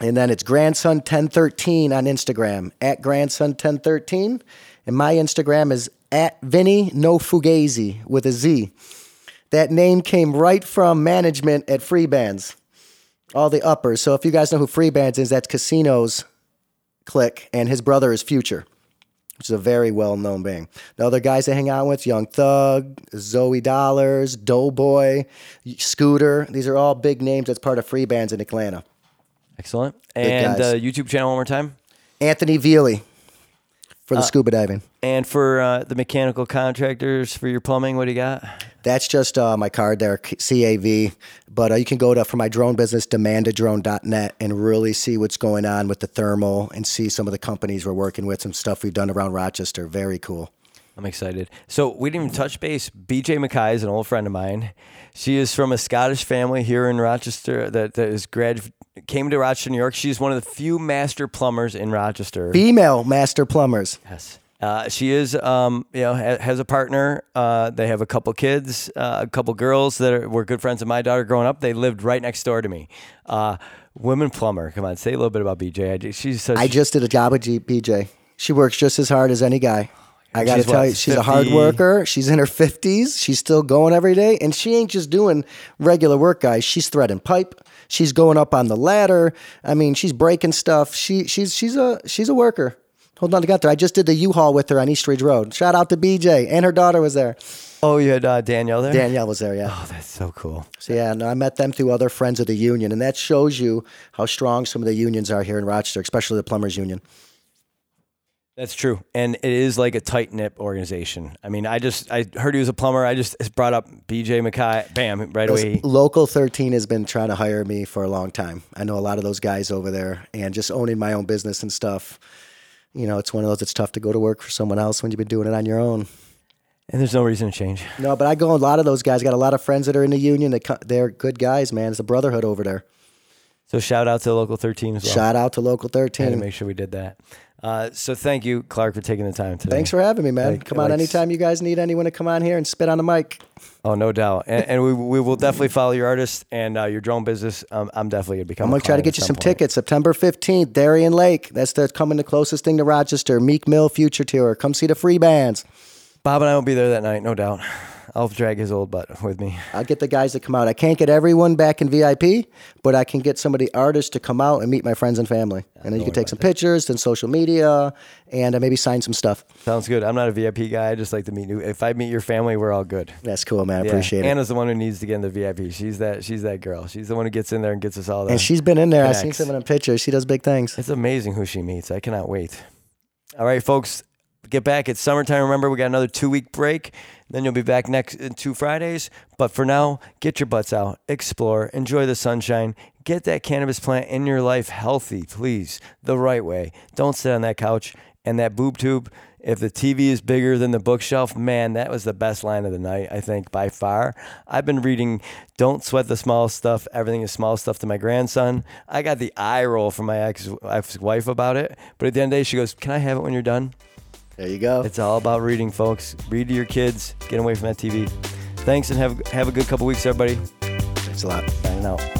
And then it's grandson ten thirteen on Instagram, at grandson ten thirteen. And my Instagram is at Vinny No Fugazi with a Z. That name came right from management at Free Bands, all the uppers. So if you guys know who Free Bands is, that's Casino's clique, and his brother is Future, which is a very well-known band. The other guys I hang out with, Young Thug, Zoe Dollars, Doughboy, Scooter. These are all big names that's part of Free Bands in Atlanta. Excellent. And the uh, YouTube channel one more time? Anthony Vealy for the uh, scuba diving. And for uh, the mechanical contractors, for your plumbing, what do you got? That's just uh, my card there, C A V. But uh, you can go to, for my drone business, demand a drone dot net and really see what's going on with the thermal and see some of the companies we're working with, some stuff we've done around Rochester. Very cool. I'm excited. So we didn't even touch base. B J McKay is an old friend of mine. She is from a Scottish family here in Rochester that, that is grad came to Rochester, New York. She's one of the few master plumbers in Rochester. Female master plumbers. Yes. Uh, she is, um, you know, ha- has a partner. Uh, they have a couple kids, uh, a couple girls that are, were good friends of my daughter growing up. They lived right next door to me. Uh, women plumber. Come on, say a little bit about B J. I, she's such, I just did a job with B J. She works just as hard as any guy. I got to tell you, she's fifty. A hard worker. She's in her fifties. She's still going every day. And she ain't just doing regular work, guys. She's threading pipe. She's going up on the ladder. I mean, she's breaking stuff. She She's she's a she's a worker. Hold on, I got there. I just did the U-Haul with her on East Ridge Road. Shout out to B J. And her daughter was there. Oh, you had uh, Danielle there? Danielle was there, yeah. Oh, that's so cool. So, yeah, no, I met them through other friends of the union. And that shows you how strong some of the unions are here in Rochester, especially the Plumbers Union. That's true. And it is like a tight-knit organization. I mean, I just, I heard he was a plumber. I just brought up B J McKay. Bam, right away. Local thirteen has been trying to hire me for a long time. I know a lot of those guys over there. And just owning my own business and stuff, you know, it's one of those, it's tough to go to work for someone else when you've been doing it on your own. And there's no reason to change. No, but I go, a lot of those guys, got a lot of friends that are in the union. That They're good guys, man. It's a brotherhood over there. So shout out to Local thirteen as well. Shout out to Local thirteen. Had to make sure we did that. Uh, so thank you, Clark, for taking the time today. Thanks for having me, man. Like, come on, like, anytime you guys need anyone to come on here and spit on the mic. Oh, no doubt. And, and we we will definitely follow your artist and uh, your drone business. Um, I'm definitely going to become I'm going to try to get you some point. tickets. September fifteenth, Darien Lake. That's the, coming the closest thing to Rochester. Meek Mill Future Tour. Come see the Free Bands. Bob and I will be there that night, no doubt. I'll drag his old butt with me. I'll get the guys to come out. I can't get everyone back in V I P, but I can get some of the artists to come out and meet my friends and family. Yeah, and then you can take some that. pictures, then social media, and maybe sign some stuff. Sounds good. I'm not a V I P guy. I just like to meet you. If I meet your family, we're all good. That's cool, man. I yeah. appreciate it. Anna's the one who needs to get in the V I P. She's that She's that girl. She's the one who gets in there and gets us all there. And she's been in there. I've seen some of them pictures. She does big things. It's amazing who she meets. I cannot wait. All right, folks. get back at summertime. Remember, we got another two-week break. Then you'll be back next two Fridays. But for now, get your butts out, explore, enjoy the sunshine, get that cannabis plant in your life healthy, please, the right way. Don't sit on that couch and that boob tube. If the T V is bigger than the bookshelf, man, that was the best line of the night, I think, by far. I've been reading Don't Sweat the Small Stuff, Everything is Small Stuff to my grandson. I got the eye roll from my ex-wife about it. But at the end of the day, she goes, can I have it when you're done? There you go. It's all about reading, folks. Read to your kids. Get away from that T V. Thanks, and have, have a good couple weeks, everybody. Thanks a lot. Signing out.